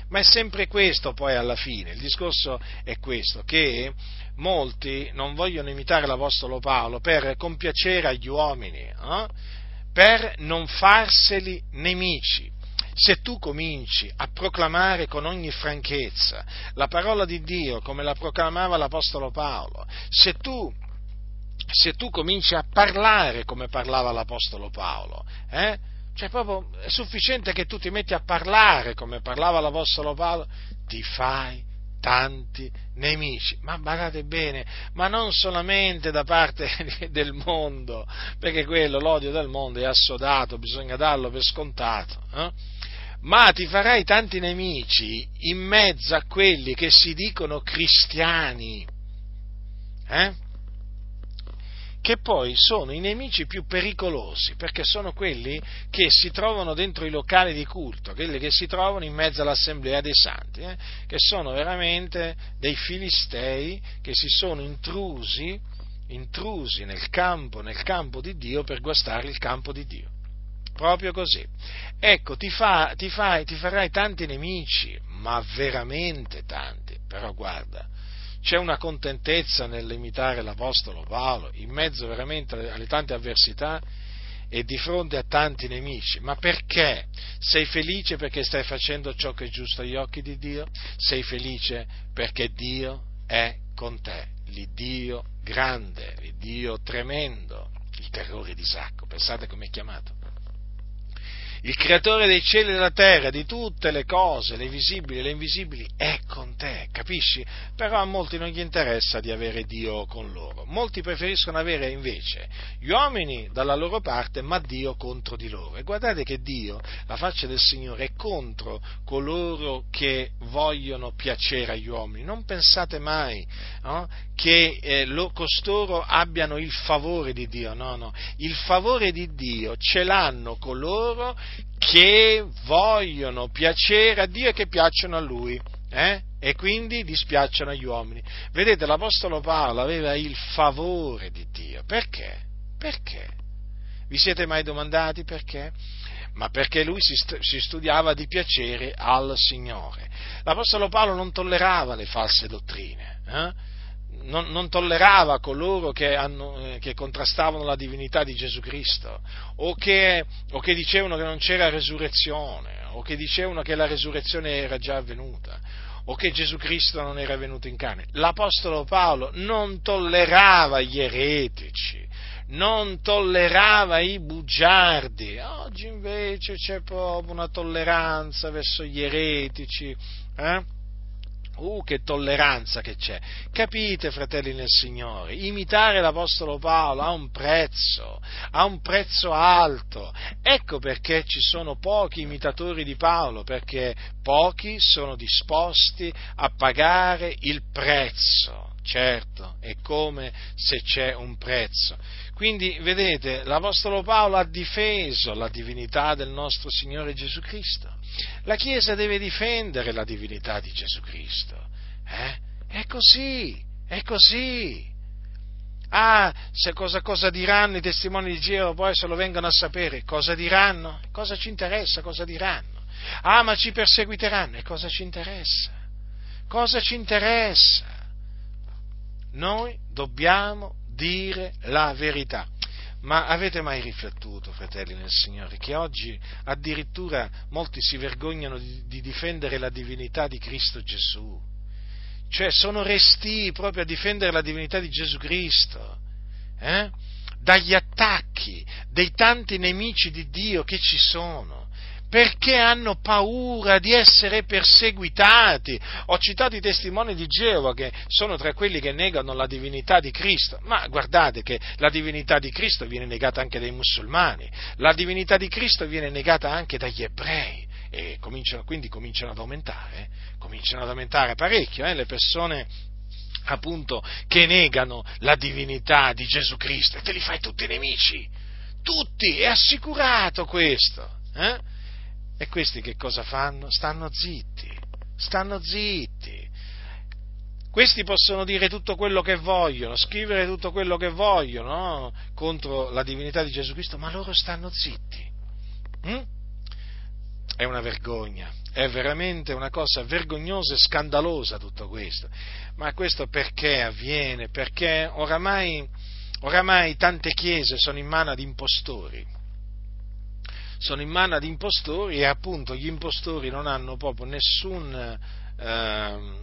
Ma è sempre questo poi alla fine, il discorso è questo, che molti non vogliono imitare l'Apostolo Paolo per compiacere agli uomini, eh? Per non farseli nemici. Se tu cominci a proclamare con ogni franchezza la parola di Dio come la proclamava l'Apostolo Paolo, se tu se tu cominci a parlare come parlava l'Apostolo Paolo, eh? Cioè proprio è sufficiente che tu ti metti a parlare come parlava l'Apostolo Paolo, ti fai tanti nemici, ma badate bene, ma non solamente da parte del mondo, perché quello, l'odio del mondo è assodato, bisogna darlo per scontato, eh? Ma ti farai tanti nemici in mezzo a quelli che si dicono cristiani, eh? Che poi sono i nemici più pericolosi, perché sono quelli che si trovano dentro i locali di culto, quelli che si trovano in mezzo all'assemblea dei santi, eh? Che sono veramente dei filistei che si sono intrusi, intrusi nel campo, nel campo di Dio per guastare il campo di Dio. Proprio così. Ecco, ti, fa, ti, fai, ti farai tanti nemici, ma veramente tanti. Però guarda, c'è una contentezza nell'imitare l'Apostolo Paolo, in mezzo veramente alle tante avversità e di fronte a tanti nemici. Ma perché? Sei felice perché stai facendo ciò che è giusto agli occhi di Dio? Sei felice perché Dio è con te, l'Iddio grande, l'Iddio tremendo, il terrore di Isacco, pensate com'è chiamato. Il creatore dei cieli e della terra, di tutte le cose, le visibili e le invisibili, è con te, capisci? Però a molti non gli interessa di avere Dio con loro. Molti preferiscono avere invece gli uomini dalla loro parte, ma Dio contro di loro. E guardate che Dio, la faccia del Signore, è contro coloro che vogliono piacere agli uomini. Non pensate mai, no? che eh, lo, costoro abbiano il favore di Dio. No, no. Il favore di Dio ce l'hanno coloro che vogliono piacere a Dio e che piacciono a Lui, eh? E quindi dispiacciono agli uomini. Vedete, l'Apostolo Paolo aveva il favore di Dio. Perché? Perché? Vi siete mai domandati perché? Ma perché lui si, st- si studiava di piacere al Signore. L'Apostolo Paolo non tollerava le false dottrine, eh? Non, non tollerava coloro che, hanno, che contrastavano la divinità di Gesù Cristo, o che, o che dicevano che non c'era resurrezione, o che dicevano che la resurrezione era già avvenuta, o che Gesù Cristo non era venuto in carne. L'Apostolo Paolo non tollerava gli eretici, non tollerava i bugiardi. Oggi invece c'è proprio una tolleranza verso gli eretici, eh? Uh, che tolleranza che c'è! Capite, fratelli nel Signore, imitare l'Apostolo Paolo ha un prezzo, ha un prezzo alto. Ecco perché ci sono pochi imitatori di Paolo, perché pochi sono disposti a pagare il prezzo. Certo, è come se c'è un prezzo. Quindi, vedete, l'Apostolo Paolo ha difeso la divinità del nostro Signore Gesù Cristo. La Chiesa deve difendere la divinità di Gesù Cristo. Eh? È così, è così. Ah, se cosa, cosa diranno i testimoni di Geova poi se lo vengono a sapere? Cosa diranno? Cosa ci interessa? Cosa diranno? Ah, ma ci perseguiteranno? E cosa ci interessa? Cosa ci interessa? Noi dobbiamo dire la verità. Ma avete mai riflettuto, fratelli nel Signore, che oggi addirittura molti si vergognano di, di difendere la divinità di Cristo Gesù? Cioè sono restii proprio a difendere la divinità di Gesù Cristo, eh? Dagli attacchi dei tanti nemici di Dio che ci sono. perché hanno paura di essere perseguitati. Ho citato i testimoni di Geova, che sono tra quelli che negano la divinità di Cristo, ma guardate che la divinità di Cristo viene negata anche dai musulmani, la divinità di Cristo viene negata anche dagli ebrei, e cominciano, quindi cominciano ad aumentare, cominciano ad aumentare parecchio eh, le persone appunto che negano la divinità di Gesù Cristo, e te li fai tutti nemici, tutti, è assicurato questo. Eh? E questi che cosa fanno? Stanno zitti, stanno zitti. Questi possono dire tutto quello che vogliono, scrivere tutto quello che vogliono, no? Contro la divinità di Gesù Cristo, ma loro stanno zitti. Mm? È una vergogna, è veramente una cosa vergognosa e scandalosa tutto questo. Ma questo perché avviene? Perché oramai, oramai tante chiese sono in mano ad impostori. Sono in mano ad impostori, e appunto gli impostori non hanno proprio nessun, eh,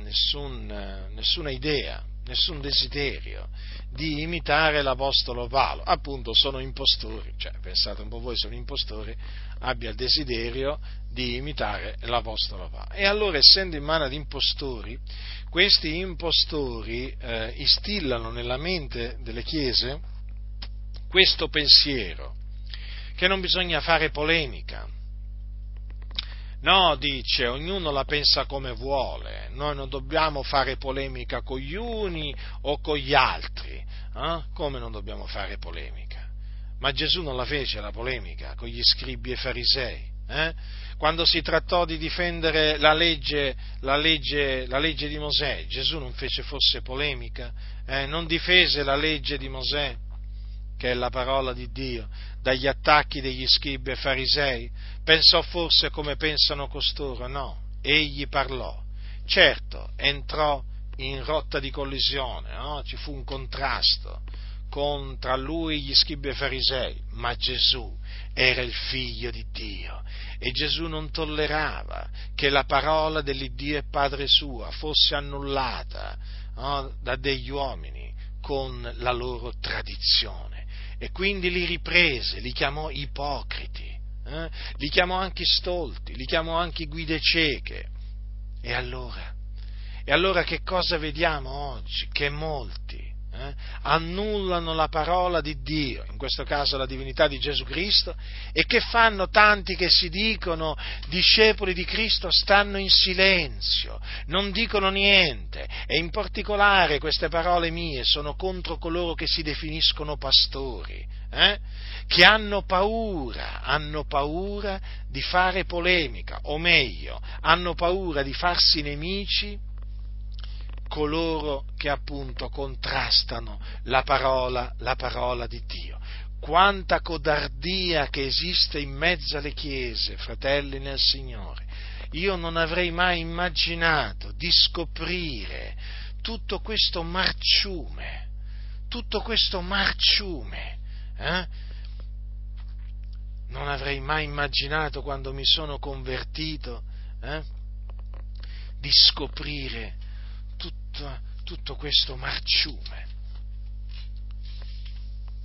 nessun, nessuna idea, nessun desiderio di imitare l'apostolo Paolo. Appunto sono impostori, cioè pensate un po' voi se un impostore abbia il desiderio di imitare l'apostolo Paolo. E allora, essendo in mano ad impostori, questi impostori eh, instillano nella mente delle chiese questo pensiero, che non bisogna fare polemica. No, dice, ognuno la pensa come vuole, noi non dobbiamo fare polemica con gli uni o con gli altri. Eh? Come non dobbiamo fare polemica? Ma Gesù non la fece la polemica con gli scribi e farisei. Eh? Quando si trattò di difendere la legge, la legge, la legge di Mosè, Gesù non fece forse polemica? Eh? Non difese la legge di Mosè, che è la parola di Dio, dagli attacchi degli scribi e farisei? Pensò forse come pensano costoro? No, egli parlò. Certo, entrò in rotta di collisione, no? Ci fu un contrasto con, tra lui e gli scribi e farisei, ma Gesù era il Figlio di Dio, e Gesù non tollerava che la parola dell'Iddio e Padre sua fosse annullata, no? Da degli uomini con la loro tradizione. E quindi li riprese, li chiamò ipocriti, eh? Li chiamò anche stolti, li chiamò anche guide cieche. E allora? E allora che cosa vediamo oggi? Che molti eh, annullano la parola di Dio, in questo caso la divinità di Gesù Cristo, e che fanno tanti che si dicono discepoli di Cristo? Stanno in silenzio, non dicono niente, e in particolare queste parole mie sono contro coloro che si definiscono pastori, eh? Che hanno paura, hanno paura di fare polemica, o meglio, hanno paura di farsi nemici coloro che appunto contrastano la parola, la parola di Dio. Quanta codardia che esiste in mezzo alle chiese, fratelli nel Signore. Io non avrei mai immaginato di scoprire tutto questo marciume, tutto questo marciume, eh? Non avrei mai immaginato, quando mi sono convertito, eh? di scoprire Tutto, tutto questo marciume.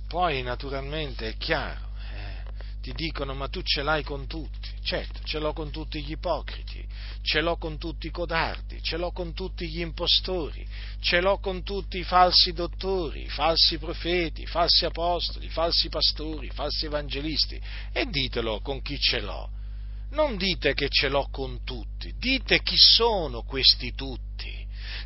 Poi naturalmente è chiaro, eh, ti dicono: ma tu ce l'hai con tutti. Certo, ce l'ho con tutti gli ipocriti, ce l'ho con tutti i codardi, ce l'ho con tutti gli impostori, ce l'ho con tutti i falsi dottori, i falsi profeti, i falsi apostoli, i falsi pastori, i falsi evangelisti. E ditelo con chi ce l'ho. Non dite che ce l'ho con tutti, dite chi sono questi tutti.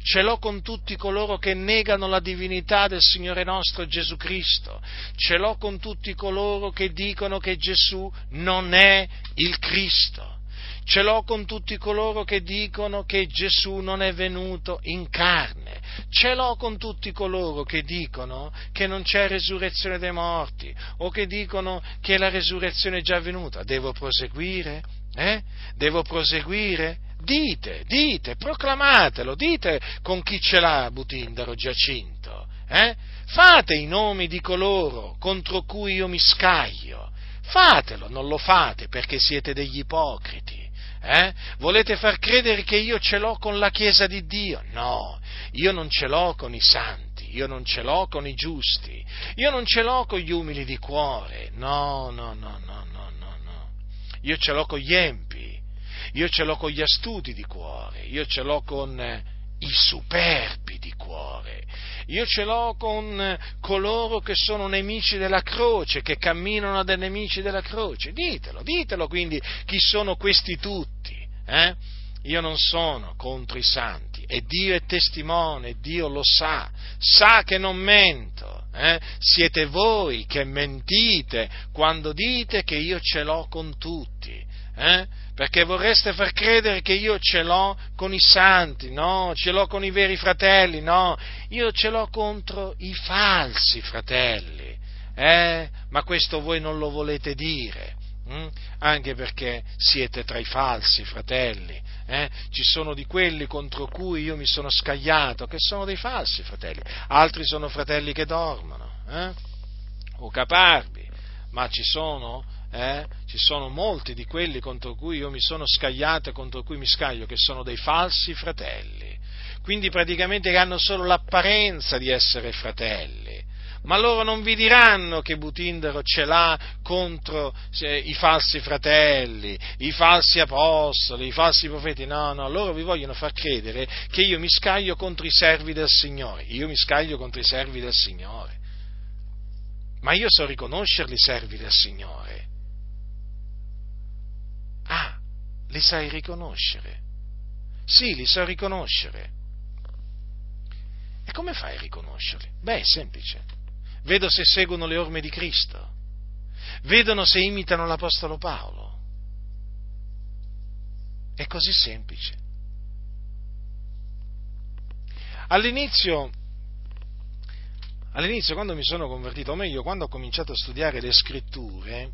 Ce l'ho con tutti coloro che negano la divinità del Signore nostro Gesù Cristo, ce l'ho con tutti coloro che dicono che Gesù non è il Cristo, ce l'ho con tutti coloro che dicono che Gesù non è venuto in carne, ce l'ho con tutti coloro che dicono che non c'è resurrezione dei morti, o che dicono che la resurrezione è già avvenuta. Devo proseguire? Eh? Devo proseguire? Dite, dite, proclamatelo, dite con chi ce l'ha Butindaro Giacinto, eh? Fate i nomi di coloro contro cui io mi scaglio, fatelo, non lo fate perché siete degli ipocriti. Eh? Volete far credere che io ce l'ho con la Chiesa di Dio? No, io non ce l'ho con i santi, io non ce l'ho con i giusti, io non ce l'ho con gli umili di cuore, no, no, no, no, no. Io io ce l'ho con gli empi, io ce l'ho con gli astuti di cuore, io ce l'ho con i superbi di cuore, io ce l'ho con coloro che sono nemici della croce, che camminano dai nemici della croce. Ditelo, ditelo quindi chi sono questi tutti, eh? Io non sono contro i santi, e Dio è testimone, Dio lo sa, sa che non mento, eh? Siete voi che mentite quando dite che io ce l'ho con tutti, eh? Perché vorreste far credere che io ce l'ho con i santi, no, ce l'ho con i veri fratelli, no, io ce l'ho contro i falsi fratelli, eh? Ma questo voi non lo volete dire. Mm? Anche perché siete tra i falsi fratelli, eh? Ci sono di quelli contro cui io mi sono scagliato, che sono dei falsi fratelli, altri sono fratelli che dormono, eh? O caparbi, ma ci sono, eh? Ci sono molti di quelli contro cui io mi sono scagliato e contro cui mi scaglio, che sono dei falsi fratelli, quindi praticamente che hanno solo l'apparenza di essere fratelli. Ma loro non vi diranno che Butindaro ce l'ha contro i falsi fratelli, i falsi apostoli, i falsi profeti, no, no, loro vi vogliono far credere che io mi scaglio contro i servi del Signore, io mi scaglio contro i servi del Signore, ma io so riconoscerli servi del Signore. Ah, li sai riconoscere? Sì, li so riconoscere. E come fai a riconoscerli? Beh, è semplice. Vedo se seguono le orme di Cristo, vedono se imitano l'Apostolo Paolo. È così semplice. All'inizio, all'inizio quando mi sono convertito, o meglio, quando ho cominciato a studiare le Scritture,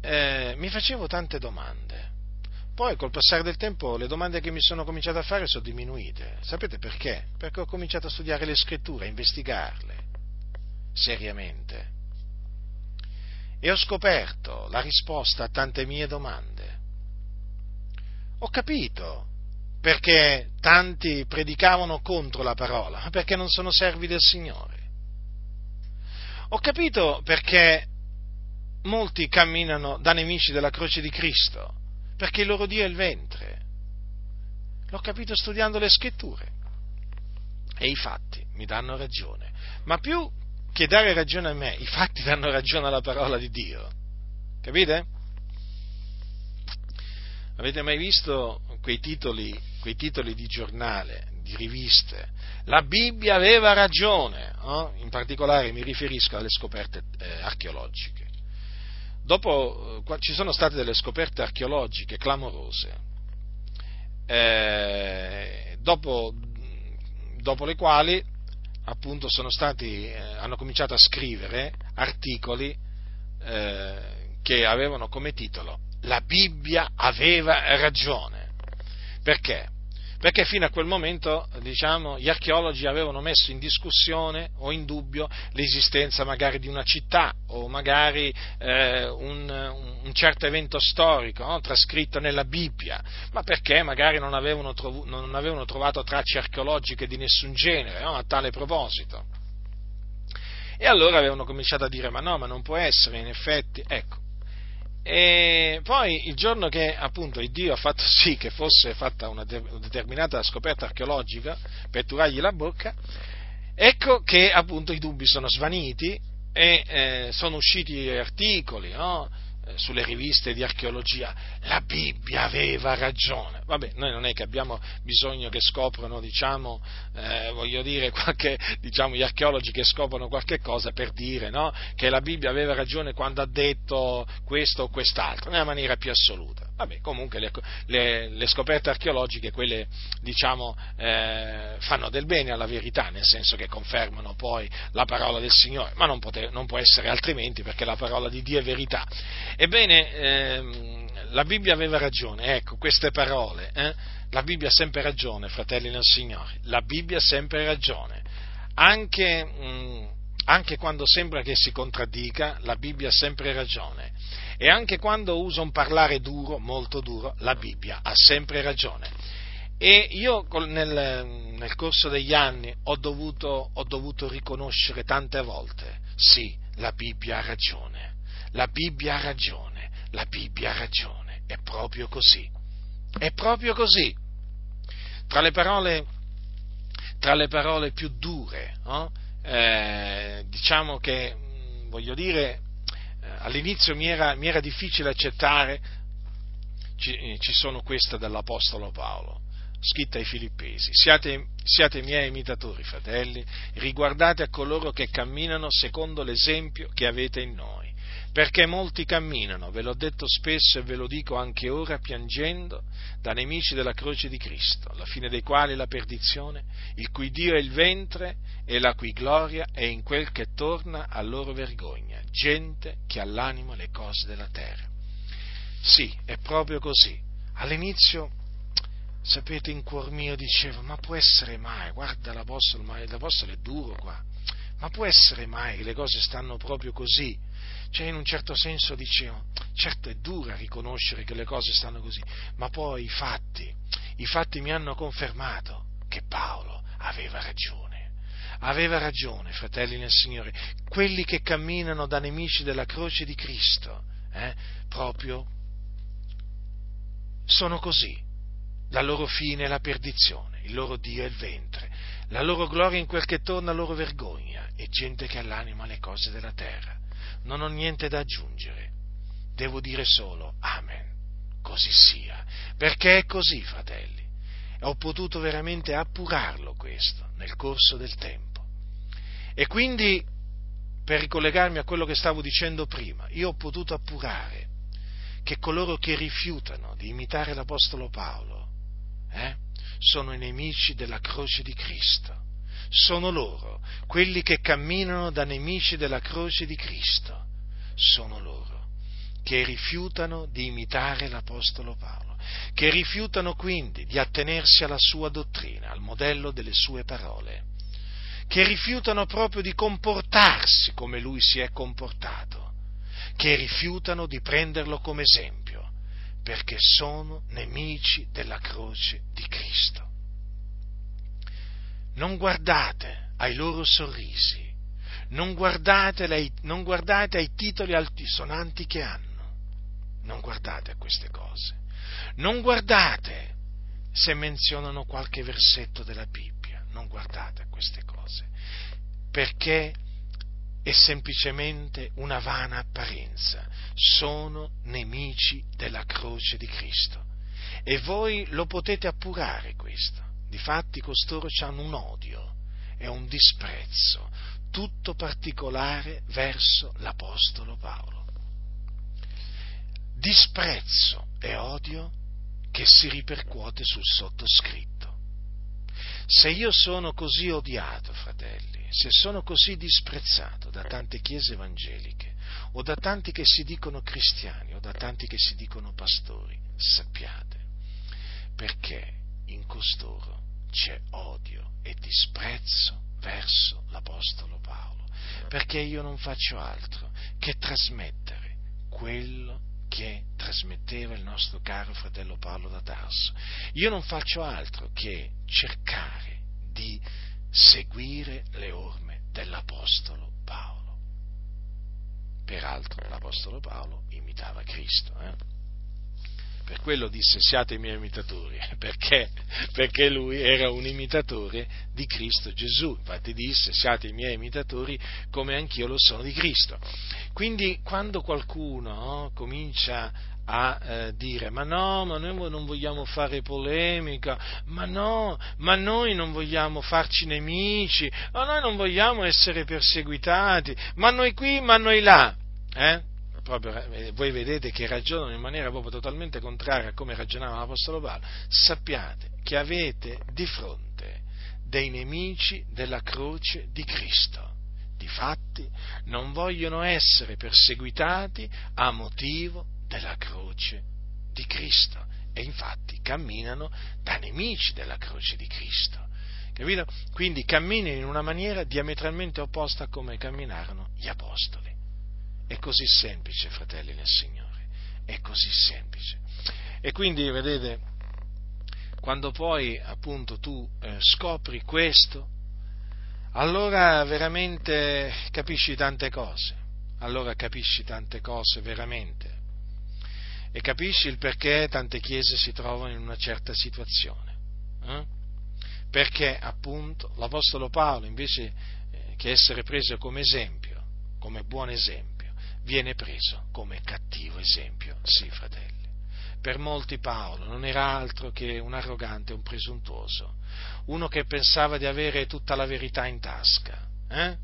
eh, mi facevo tante domande. Poi col passare del tempo le domande che mi sono cominciato a fare sono diminuite. Sapete perché? Perché ho cominciato a studiare le Scritture, a investigarle seriamente, e ho scoperto la risposta a tante mie domande. Ho capito perché tanti predicavano contro la parola, perché non sono servi del Signore. Ho capito perché molti camminano da nemici della croce di Cristo, perché il loro Dio è il ventre. L'ho capito studiando le Scritture, e i fatti mi danno ragione, ma più che dare ragione a me, i fatti danno ragione alla parola di Dio. Capite? Avete mai visto quei titoli, quei titoli di giornale, di riviste? La Bibbia aveva ragione, no? In particolare mi riferisco alle scoperte eh, archeologiche. Dopo eh, ci sono state delle scoperte archeologiche clamorose, eh, dopo, dopo le quali appunto sono stati, eh, hanno cominciato a scrivere articoli eh, che avevano come titolo "La Bibbia aveva ragione". Perché? Perché fino a quel momento, diciamo, gli archeologi avevano messo in discussione o in dubbio l'esistenza magari di una città, o magari eh, un, un certo evento storico, no? Trascritto nella Bibbia, ma perché magari non avevano, trov- non avevano trovato tracce archeologiche di nessun genere, no? A tale proposito. E allora avevano cominciato a dire, ma no, ma non può essere, in effetti, ecco. E poi il giorno che appunto il Dio ha fatto sì che fosse fatta una determinata scoperta archeologica per turargli la bocca, ecco che appunto i dubbi sono svaniti e eh, sono usciti articoli, no? Sulle riviste di archeologia: la Bibbia aveva ragione. Vabbè, noi non è che abbiamo bisogno che scoprano, diciamo, eh, voglio dire, qualche, diciamo, gli archeologi che scoprono qualche cosa per dire, no? Che la Bibbia aveva ragione quando ha detto questo o quest'altro, nella maniera più assoluta. Vabbè, comunque le, le, le scoperte archeologiche, quelle, diciamo, eh, fanno del bene alla verità, nel senso che confermano poi la parola del Signore, ma non, pote, non può essere altrimenti, perché la parola di Dio è verità. Ebbene, ehm, la Bibbia aveva ragione, ecco, queste parole, eh? La Bibbia ha sempre ragione, fratelli nel Signore, la Bibbia ha sempre ragione, anche, mh, anche quando sembra che si contraddica, la Bibbia ha sempre ragione, e anche quando usa un parlare duro, molto duro, la Bibbia ha sempre ragione. E io nel, nel corso degli anni ho dovuto, ho dovuto riconoscere tante volte, sì, la Bibbia ha ragione, la Bibbia ha ragione, La Bibbia ha ragione, è proprio così, è proprio così. Tra le parole, tra le parole più dure, no? eh, diciamo che, voglio dire, all'inizio mi era, mi era difficile accettare, ci, ci sono queste dell'Apostolo Paolo, scritta ai Filippesi: siate, siate miei imitatori, fratelli, riguardate a coloro che camminano secondo l'esempio che avete in noi. Perché molti camminano, ve l'ho detto spesso e ve lo dico anche ora, piangendo, da nemici della croce di Cristo, la fine dei quali è la perdizione, il cui Dio è il ventre e la cui gloria è in quel che torna a loro vergogna, gente che ha l'animo le cose della terra. Sì, è proprio così. All'inizio, sapete, in cuor mio dicevo, ma può essere mai, guarda l'Apostolo, ma l'Apostolo è duro qua, ma può essere mai che le cose stanno proprio così? Cioè, in un certo senso dicevo, certo è dura riconoscere che le cose stanno così, ma poi i fatti, i fatti mi hanno confermato che Paolo aveva ragione, aveva ragione, fratelli nel Signore, quelli che camminano da nemici della croce di Cristo, eh, proprio sono così. La loro fine è la perdizione, il loro Dio è il ventre, la loro gloria in quel che torna a loro vergogna, e gente che ha l'anima alle cose della terra. Non ho niente da aggiungere, devo dire solo amen, così sia, perché è così, fratelli. Ho potuto veramente appurarlo questo nel corso del tempo. E quindi, per ricollegarmi a quello che stavo dicendo prima, io ho potuto appurare che coloro che rifiutano di imitare l'Apostolo Paolo, eh, sono i nemici della croce di Cristo. Sono loro, quelli che camminano da nemici della croce di Cristo, sono loro che rifiutano di imitare l'Apostolo Paolo, che rifiutano quindi di attenersi alla sua dottrina, al modello delle sue parole, che rifiutano proprio di comportarsi come lui si è comportato, che rifiutano di prenderlo come esempio, perché sono nemici della croce di Cristo. Non guardate ai loro sorrisi, non guardate, lei, non guardate ai titoli altisonanti che hanno, non guardate a queste cose, non guardate se menzionano qualche versetto della Bibbia, non guardate a queste cose, perché è semplicemente una vana apparenza, sono nemici della croce di Cristo, e voi lo potete appurare questo. Difatti costoro hanno un odio e un disprezzo tutto particolare verso l'Apostolo Paolo. Disprezzo e odio che si ripercuote sul sottoscritto. Se io sono così odiato, fratelli, se sono così disprezzato da tante chiese evangeliche, o da tanti che si dicono cristiani, o da tanti che si dicono pastori, sappiate, perché in costoro c'è odio e disprezzo verso l'Apostolo Paolo, perché io non faccio altro che trasmettere quello che trasmetteva il nostro caro fratello Paolo da Tarso. Io non faccio altro che cercare di seguire le orme dell'Apostolo Paolo. Peraltro l'Apostolo Paolo imitava Cristo, eh? Per quello disse: siate i miei imitatori, perché? Perché lui era un imitatore di Cristo Gesù. Infatti disse: siate i miei imitatori come anch'io lo sono di Cristo. Quindi quando qualcuno no, comincia a eh, dire: ma no, ma noi non vogliamo fare polemica, ma no, ma noi non vogliamo farci nemici, ma noi non vogliamo essere perseguitati, ma noi qui, ma noi là, eh? Proprio, voi vedete che ragionano in maniera proprio totalmente contraria a come ragionava l'Apostolo Paolo. Sappiate che avete di fronte dei nemici della croce di Cristo. Difatti non vogliono essere perseguitati a motivo della croce di Cristo, e infatti camminano da nemici della croce di Cristo. Capito? Quindi camminano in una maniera diametralmente opposta a come camminarono gli apostoli. È così semplice, fratelli nel Signore, è così semplice. E quindi, vedete, quando poi appunto tu eh, scopri questo, allora veramente capisci tante cose, allora capisci tante cose veramente. E capisci il perché tante chiese si trovano in una certa situazione, eh? Perché appunto l'Apostolo Paolo, invece eh, che essere preso come esempio, come buon esempio, viene preso come cattivo esempio. Sì, fratelli, per molti Paolo non era altro che un arrogante, un presuntuoso, uno che pensava di avere tutta la verità in tasca, eh?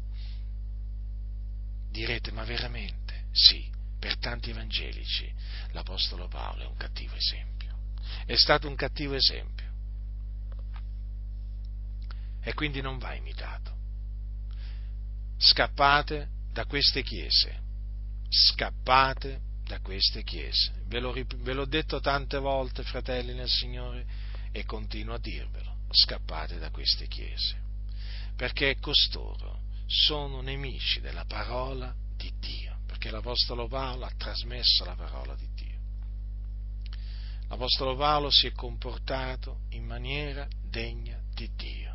Direte, ma veramente? Sì, per tanti evangelici l'Apostolo Paolo è un cattivo esempio, è stato un cattivo esempio, e quindi non va imitato. Scappate da queste chiese, scappate da queste chiese, ve, lo, ve l'ho detto tante volte, fratelli nel Signore, e continuo a dirvelo, scappate da queste chiese, perché costoro sono nemici della parola di Dio, perché l'Apostolo Paolo ha trasmesso la parola di Dio. L'Apostolo Paolo si è comportato in maniera degna di Dio.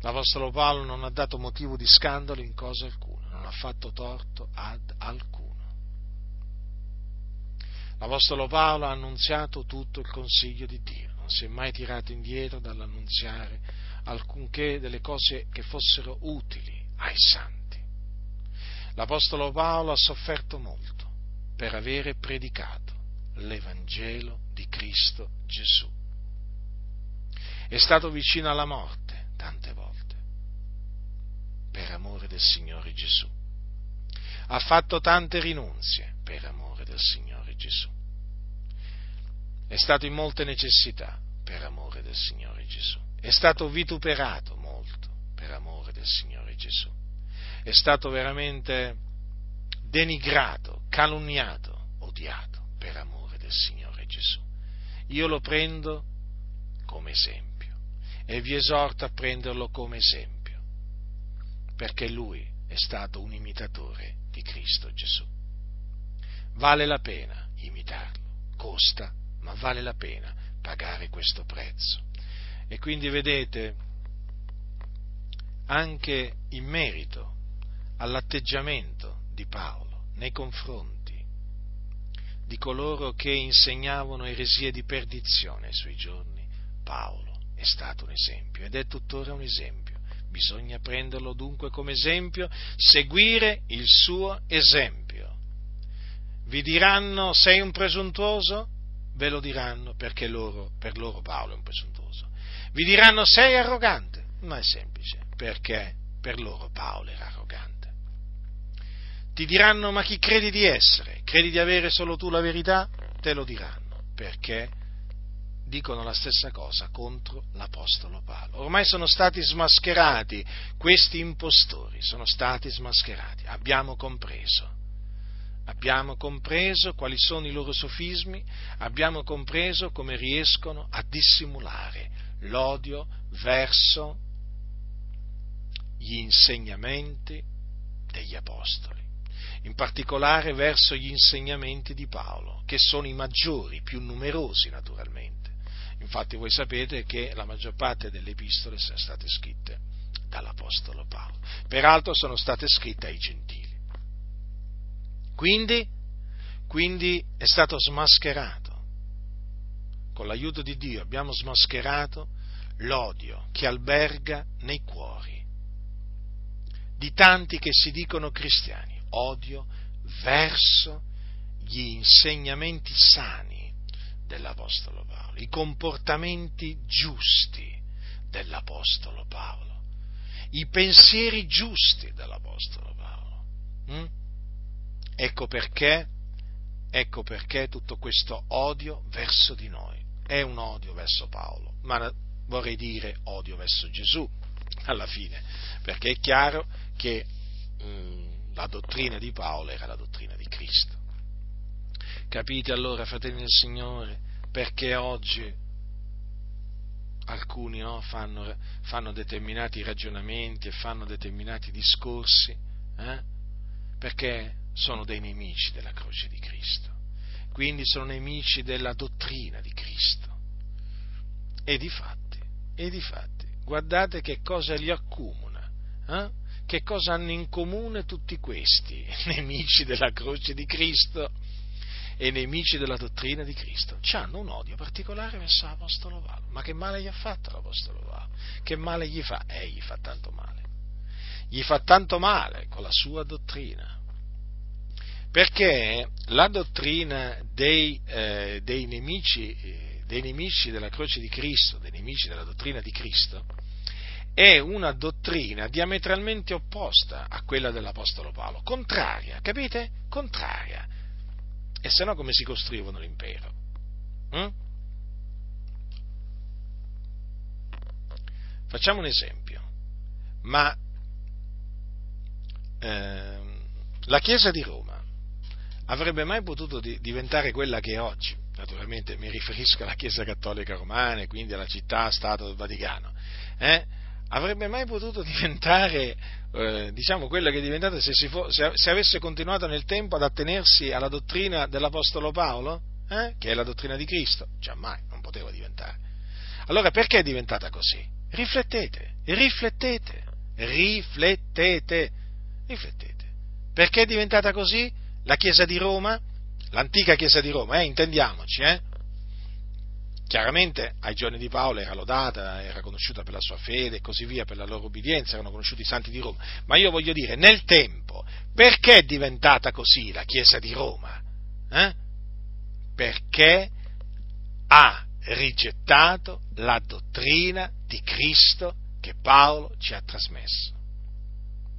L'Apostolo Paolo non ha dato motivo di scandalo in cosa alcuna, non ha fatto torto ad alcuno. L'Apostolo Paolo ha annunziato tutto il consiglio di Dio, non si è mai tirato indietro dall'annunziare alcunché delle cose che fossero utili ai santi. L'Apostolo Paolo ha sofferto molto per avere predicato l'Evangelo di Cristo Gesù. È stato vicino alla morte tante volte per amore del Signore Gesù. Ha fatto tante rinunzie per amore del Signore Gesù. È stato in molte necessità per amore del Signore Gesù. È stato vituperato molto per amore del Signore Gesù. È stato veramente denigrato, calunniato, odiato per amore del Signore Gesù. Io lo prendo come esempio e vi esorto a prenderlo come esempio, perché lui è stato un imitatore di Cristo Gesù. Vale la pena imitarlo, costa, ma vale la pena pagare questo prezzo. E quindi vedete, anche in merito all'atteggiamento di Paolo nei confronti di coloro che insegnavano eresie di perdizione ai suoi giorni, Paolo è stato un esempio ed è tuttora un esempio. Bisogna prenderlo dunque come esempio, seguire il suo esempio. Vi diranno sei un presuntuoso? Ve lo diranno, perché loro, per loro Paolo è un presuntuoso. Vi diranno sei arrogante? Ma è semplice, perché per loro Paolo era arrogante. Ti diranno ma chi credi di essere? Credi di avere solo tu la verità? Te lo diranno, perché dicono la stessa cosa contro l'Apostolo Paolo. Ormai sono stati smascherati, questi impostori sono stati smascherati, abbiamo compreso, abbiamo compreso quali sono i loro sofismi, abbiamo compreso come riescono a dissimulare l'odio verso gli insegnamenti degli Apostoli, in particolare verso gli insegnamenti di Paolo, che sono i maggiori, più numerosi naturalmente. Infatti voi sapete che la maggior parte delle epistole sono state scritte dall'Apostolo Paolo, peraltro sono state scritte ai Gentili. Quindi, quindi è stato smascherato, con l'aiuto di Dio abbiamo smascherato l'odio che alberga nei cuori di tanti che si dicono cristiani, odio verso gli insegnamenti sani dell'Apostolo Paolo, i comportamenti giusti dell'Apostolo Paolo, i pensieri giusti dell'Apostolo Paolo. Mm? Ecco perché, ecco perché tutto questo odio verso di noi è un odio verso Paolo, ma vorrei dire odio verso Gesù alla fine, perché è chiaro che mm, la dottrina di Paolo era la dottrina di Cristo. Capite allora, fratelli del Signore, perché oggi alcuni no, fanno, fanno determinati ragionamenti e fanno determinati discorsi, eh? Perché sono dei nemici della croce di Cristo, quindi sono nemici della dottrina di Cristo. E difatti, e difatti, guardate che cosa li accomuna, eh? Che cosa hanno in comune tutti questi nemici della croce di Cristo? e nemici della dottrina di Cristo, hanno un odio particolare verso l'Apostolo Paolo. Ma che male gli ha fatto l'Apostolo Paolo? Che male gli fa? Eh, gli fa tanto male. Gli fa tanto male con la sua dottrina. Perché la dottrina dei, eh, dei nemici, eh, dei nemici della croce di Cristo, dei nemici della dottrina di Cristo, è una dottrina diametralmente opposta a quella dell'Apostolo Paolo, contraria, capite? Contraria. E se no come si costruivano l'impero? Mm? Facciamo un esempio. Ma eh, la Chiesa di Roma avrebbe mai potuto di- diventare quella che è oggi? Naturalmente mi riferisco alla Chiesa Cattolica Romana e quindi alla città-stato del Vaticano. Eh? Avrebbe mai potuto diventare, eh, diciamo, quella che è diventata se, si fo- se, se avesse continuato nel tempo ad attenersi alla dottrina dell'Apostolo Paolo, eh? Che è la dottrina di Cristo? Giammai, non poteva diventare. Allora perché è diventata così? Riflettete, riflettete, riflettete, riflettete. Perché è diventata così? La Chiesa di Roma, l'antica Chiesa di Roma, eh, intendiamoci, eh? Chiaramente ai giorni di Paolo era lodata, era conosciuta per la sua fede e così via, per la loro obbedienza, erano conosciuti i santi di Roma, ma io voglio dire, nel tempo, perché è diventata così la Chiesa di Roma? Eh? Perché ha rigettato la dottrina di Cristo che Paolo ci ha trasmesso.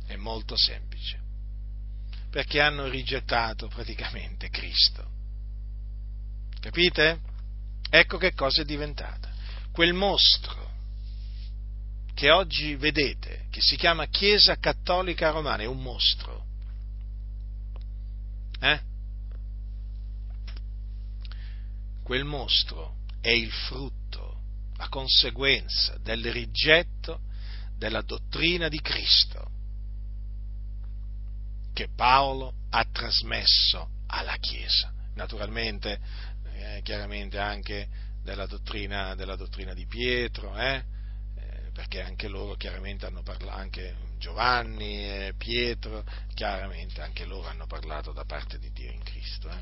È molto semplice. Perché hanno rigettato praticamente Cristo. Capite? Ecco che cosa è diventata. Quel mostro che oggi vedete, che si chiama Chiesa Cattolica Romana, è un mostro. Eh? Quel mostro è il frutto, la conseguenza del rigetto della dottrina di Cristo che Paolo ha trasmesso alla Chiesa. Naturalmente, eh, chiaramente anche della dottrina, della dottrina di Pietro, eh, eh, perché anche loro chiaramente hanno parlato, anche Giovanni, eh, Pietro, chiaramente anche loro hanno parlato da parte di Dio in Cristo. Eh.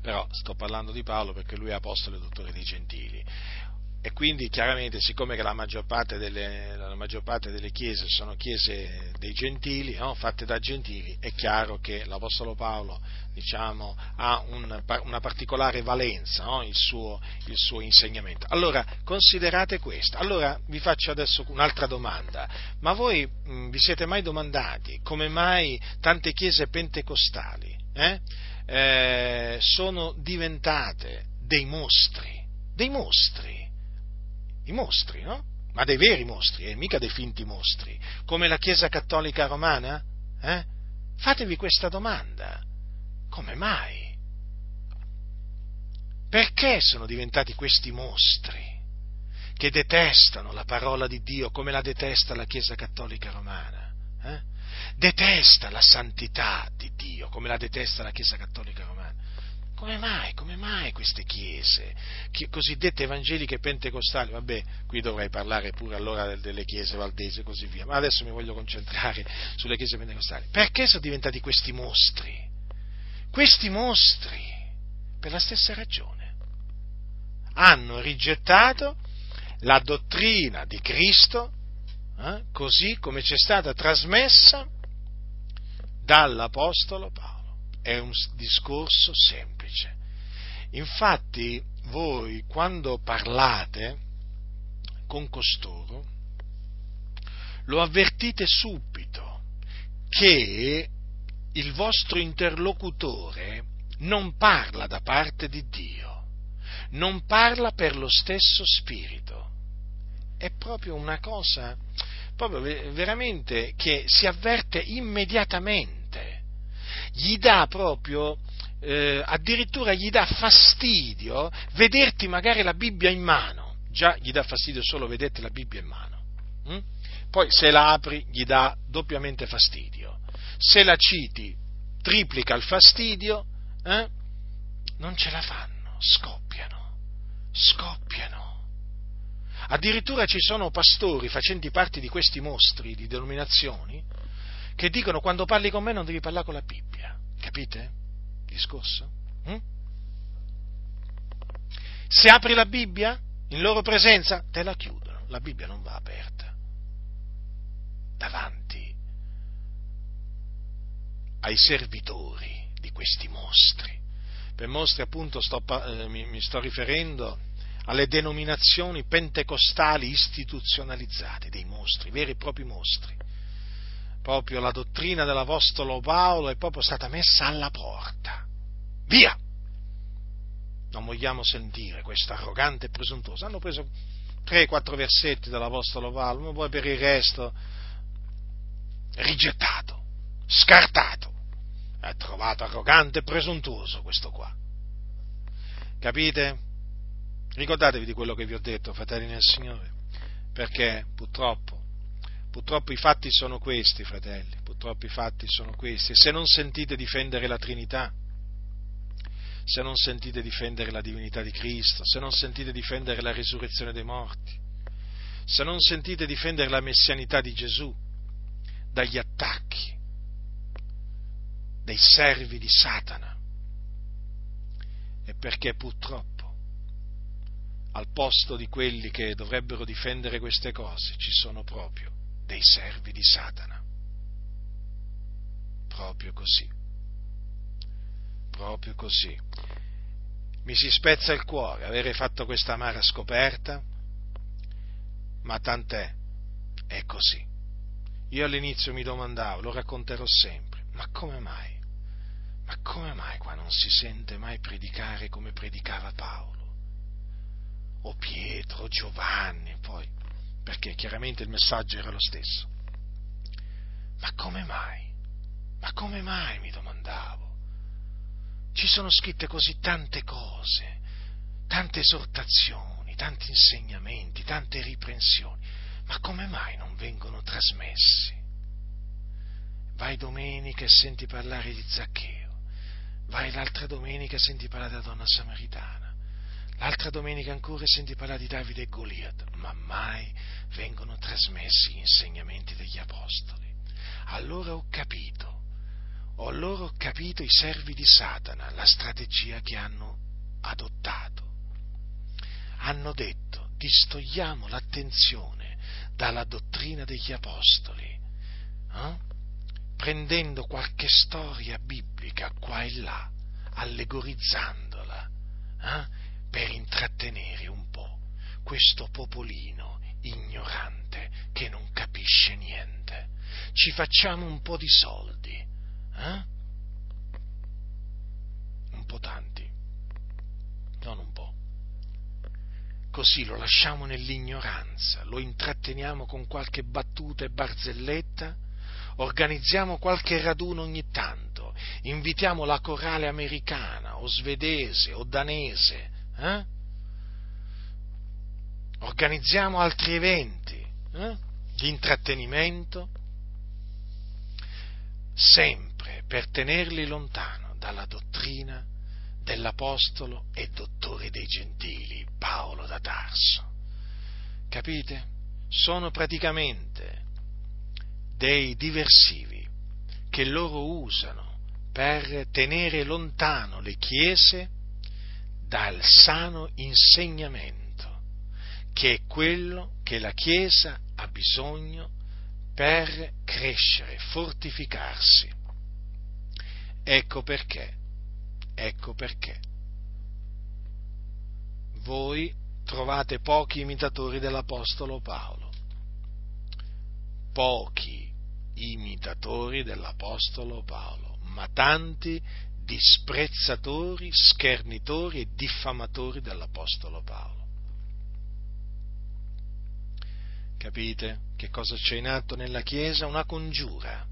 Però sto parlando di Paolo perché lui è apostolo e dottore dei Gentili. E quindi chiaramente, siccome che la maggior parte delle, la maggior parte delle chiese sono chiese dei gentili, no? Fatte da gentili, è chiaro che l'Apostolo Paolo, diciamo, ha un, una particolare valenza, no? il, suo, il suo insegnamento. Allora, considerate questo. Allora, vi faccio adesso un'altra domanda. Ma voi mh, vi siete mai domandati come mai tante chiese pentecostali eh, eh, sono diventate dei mostri? Dei mostri! I mostri, no? Ma dei veri mostri, eh? Mica dei finti mostri, come la Chiesa Cattolica Romana? Eh? Fatevi questa domanda, come mai? Perché sono diventati questi mostri che detestano la parola di Dio come la detesta la Chiesa Cattolica Romana? Eh? Detesta la santità di Dio come la detesta la Chiesa Cattolica Romana? Come mai? Come mai queste chiese cosiddette evangeliche pentecostali? Vabbè, qui dovrei parlare pure allora delle chiese valdesi e così via, ma adesso mi voglio concentrare sulle chiese pentecostali. Perché sono diventati questi mostri? Questi mostri, per la stessa ragione, hanno rigettato la dottrina di Cristo, eh, così come ci è stata trasmessa dall'Apostolo Paolo. È un discorso semplice. Infatti voi quando parlate con costoro lo avvertite subito che il vostro interlocutore non parla da parte di Dio, non parla per lo stesso spirito. È proprio una cosa proprio veramente che si avverte immediatamente. Gli dà proprio, eh, addirittura gli dà fastidio vederti magari la Bibbia in mano. Già gli dà fastidio solo vederti la Bibbia in mano. Mm? Poi se la apri gli dà doppiamente fastidio. Se la citi triplica il fastidio, eh? Non ce la fanno, scoppiano, scoppiano. Addirittura ci sono pastori facenti parte di questi mostri di denominazioni che dicono: quando parli con me non devi parlare con la Bibbia, capite? Discorso? Hm? Se apri la Bibbia in loro presenza, te la chiudono, la Bibbia non va aperta davanti ai servitori di questi mostri. Per mostri appunto sto, eh, mi, mi sto riferendo alle denominazioni pentecostali istituzionalizzate, dei mostri, veri e propri mostri. Proprio la dottrina dell'Apostolo Paolo è proprio stata messa alla porta. Via! Non vogliamo sentire questa arrogante e presuntuosa. Hanno preso tre quattro versetti dell'Apostolo Paolo, ma poi per il resto rigettato, scartato. È trovato arrogante e presuntuoso questo qua. Capite? Ricordatevi di quello che vi ho detto, fratelli nel Signore, perché purtroppo, purtroppo i fatti sono questi, fratelli, purtroppo i fatti sono questi. E se non sentite difendere la Trinità, se non sentite difendere la divinità di Cristo, se non sentite difendere la risurrezione dei morti, se non sentite difendere la messianità di Gesù dagli attacchi dei servi di Satana, e perché purtroppo al posto di quelli che dovrebbero difendere queste cose ci sono proprio dei servi di Satana, proprio così, proprio così. Mi si spezza il cuore avere fatto questa amara scoperta, ma tant'è, è così. Io all'inizio mi domandavo, lo racconterò sempre, ma come mai? Ma come mai qua non si sente mai predicare come predicava Paolo? O Pietro, o Giovanni, poi, perché chiaramente il messaggio era lo stesso. Ma come mai? Ma come mai, mi domandavo? Ci sono scritte così tante cose, tante esortazioni, tanti insegnamenti, tante riprensioni, ma come mai non vengono trasmessi? Vai domenica e senti parlare di Zaccheo. Vai l'altra domenica e senti parlare della donna samaritana, l'altra domenica ancora e senti parlare di Davide e Golia, ma mai vengono trasmessi gli insegnamenti degli apostoli. Allora ho capito, allora ho capito i servi di Satana, la strategia che hanno adottato. Hanno detto: distogliamo l'attenzione dalla dottrina degli apostoli, eh? prendendo qualche storia biblica qua e là, allegorizzandola, eh? per intrattenere un po' questo popolino ignorante che non capisce niente. Ci facciamo un po' di soldi, eh? un po' tanti, non un po'. Così lo lasciamo nell'ignoranza, lo intratteniamo con qualche battuta e barzelletta, organizziamo qualche raduno ogni tanto, invitiamo la corale americana, o svedese, o danese, eh? organizziamo altri eventi, eh? di intrattenimento, sempre per tenerli lontano dalla dottrina dell'apostolo e dottore dei gentili, Paolo da Tarso. Capite? Sono praticamente dei diversivi che loro usano per tenere lontano le chiese dal sano insegnamento, che è quello che la Chiesa ha bisogno per crescere, fortificarsi. Ecco perché, ecco perché voi trovate pochi imitatori dell'Apostolo Paolo, pochi imitatori dell'Apostolo Paolo, ma tanti disprezzatori, schernitori e diffamatori dell'Apostolo Paolo. Capite che cosa c'è in atto nella Chiesa? Una congiura.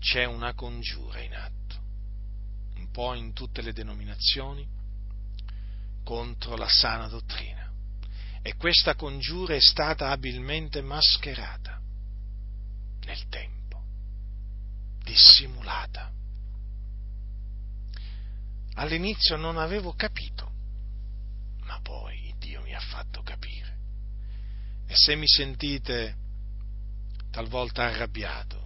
C'è una congiura in atto, un po' in tutte le denominazioni, contro la sana dottrina. E questa congiura è stata abilmente mascherata nel tempo, dissimulata. All'inizio non avevo capito, ma poi Dio mi ha fatto capire. E se mi sentite talvolta arrabbiato,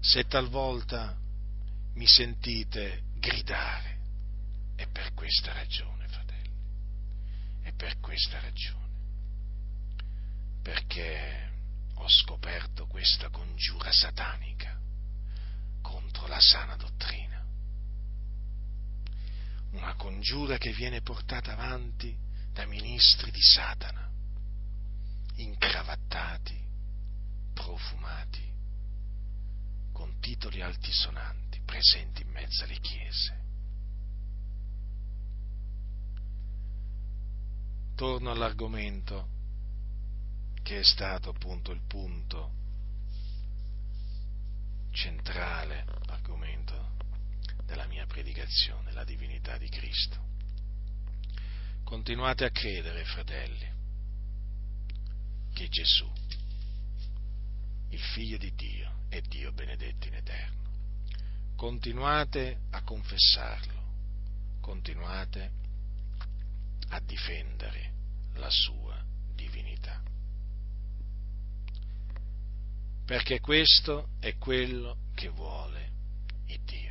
se talvolta mi sentite gridare. E per questa ragione, fratelli, è per questa ragione, perché ho scoperto questa congiura satanica contro la sana dottrina, una congiura che viene portata avanti da ministri di Satana, incravattati, profumati, con titoli altisonanti, presenti in mezzo alle chiese. Torno all'argomento che è stato appunto il punto centrale, argomento della mia predicazione, la divinità di Cristo. Continuate a credere, fratelli, che Gesù, il Figlio di Dio, è Dio benedetto in eterno. Continuate a confessarlo, continuate a difendere la sua divinità, perché questo è quello che vuole il Dio.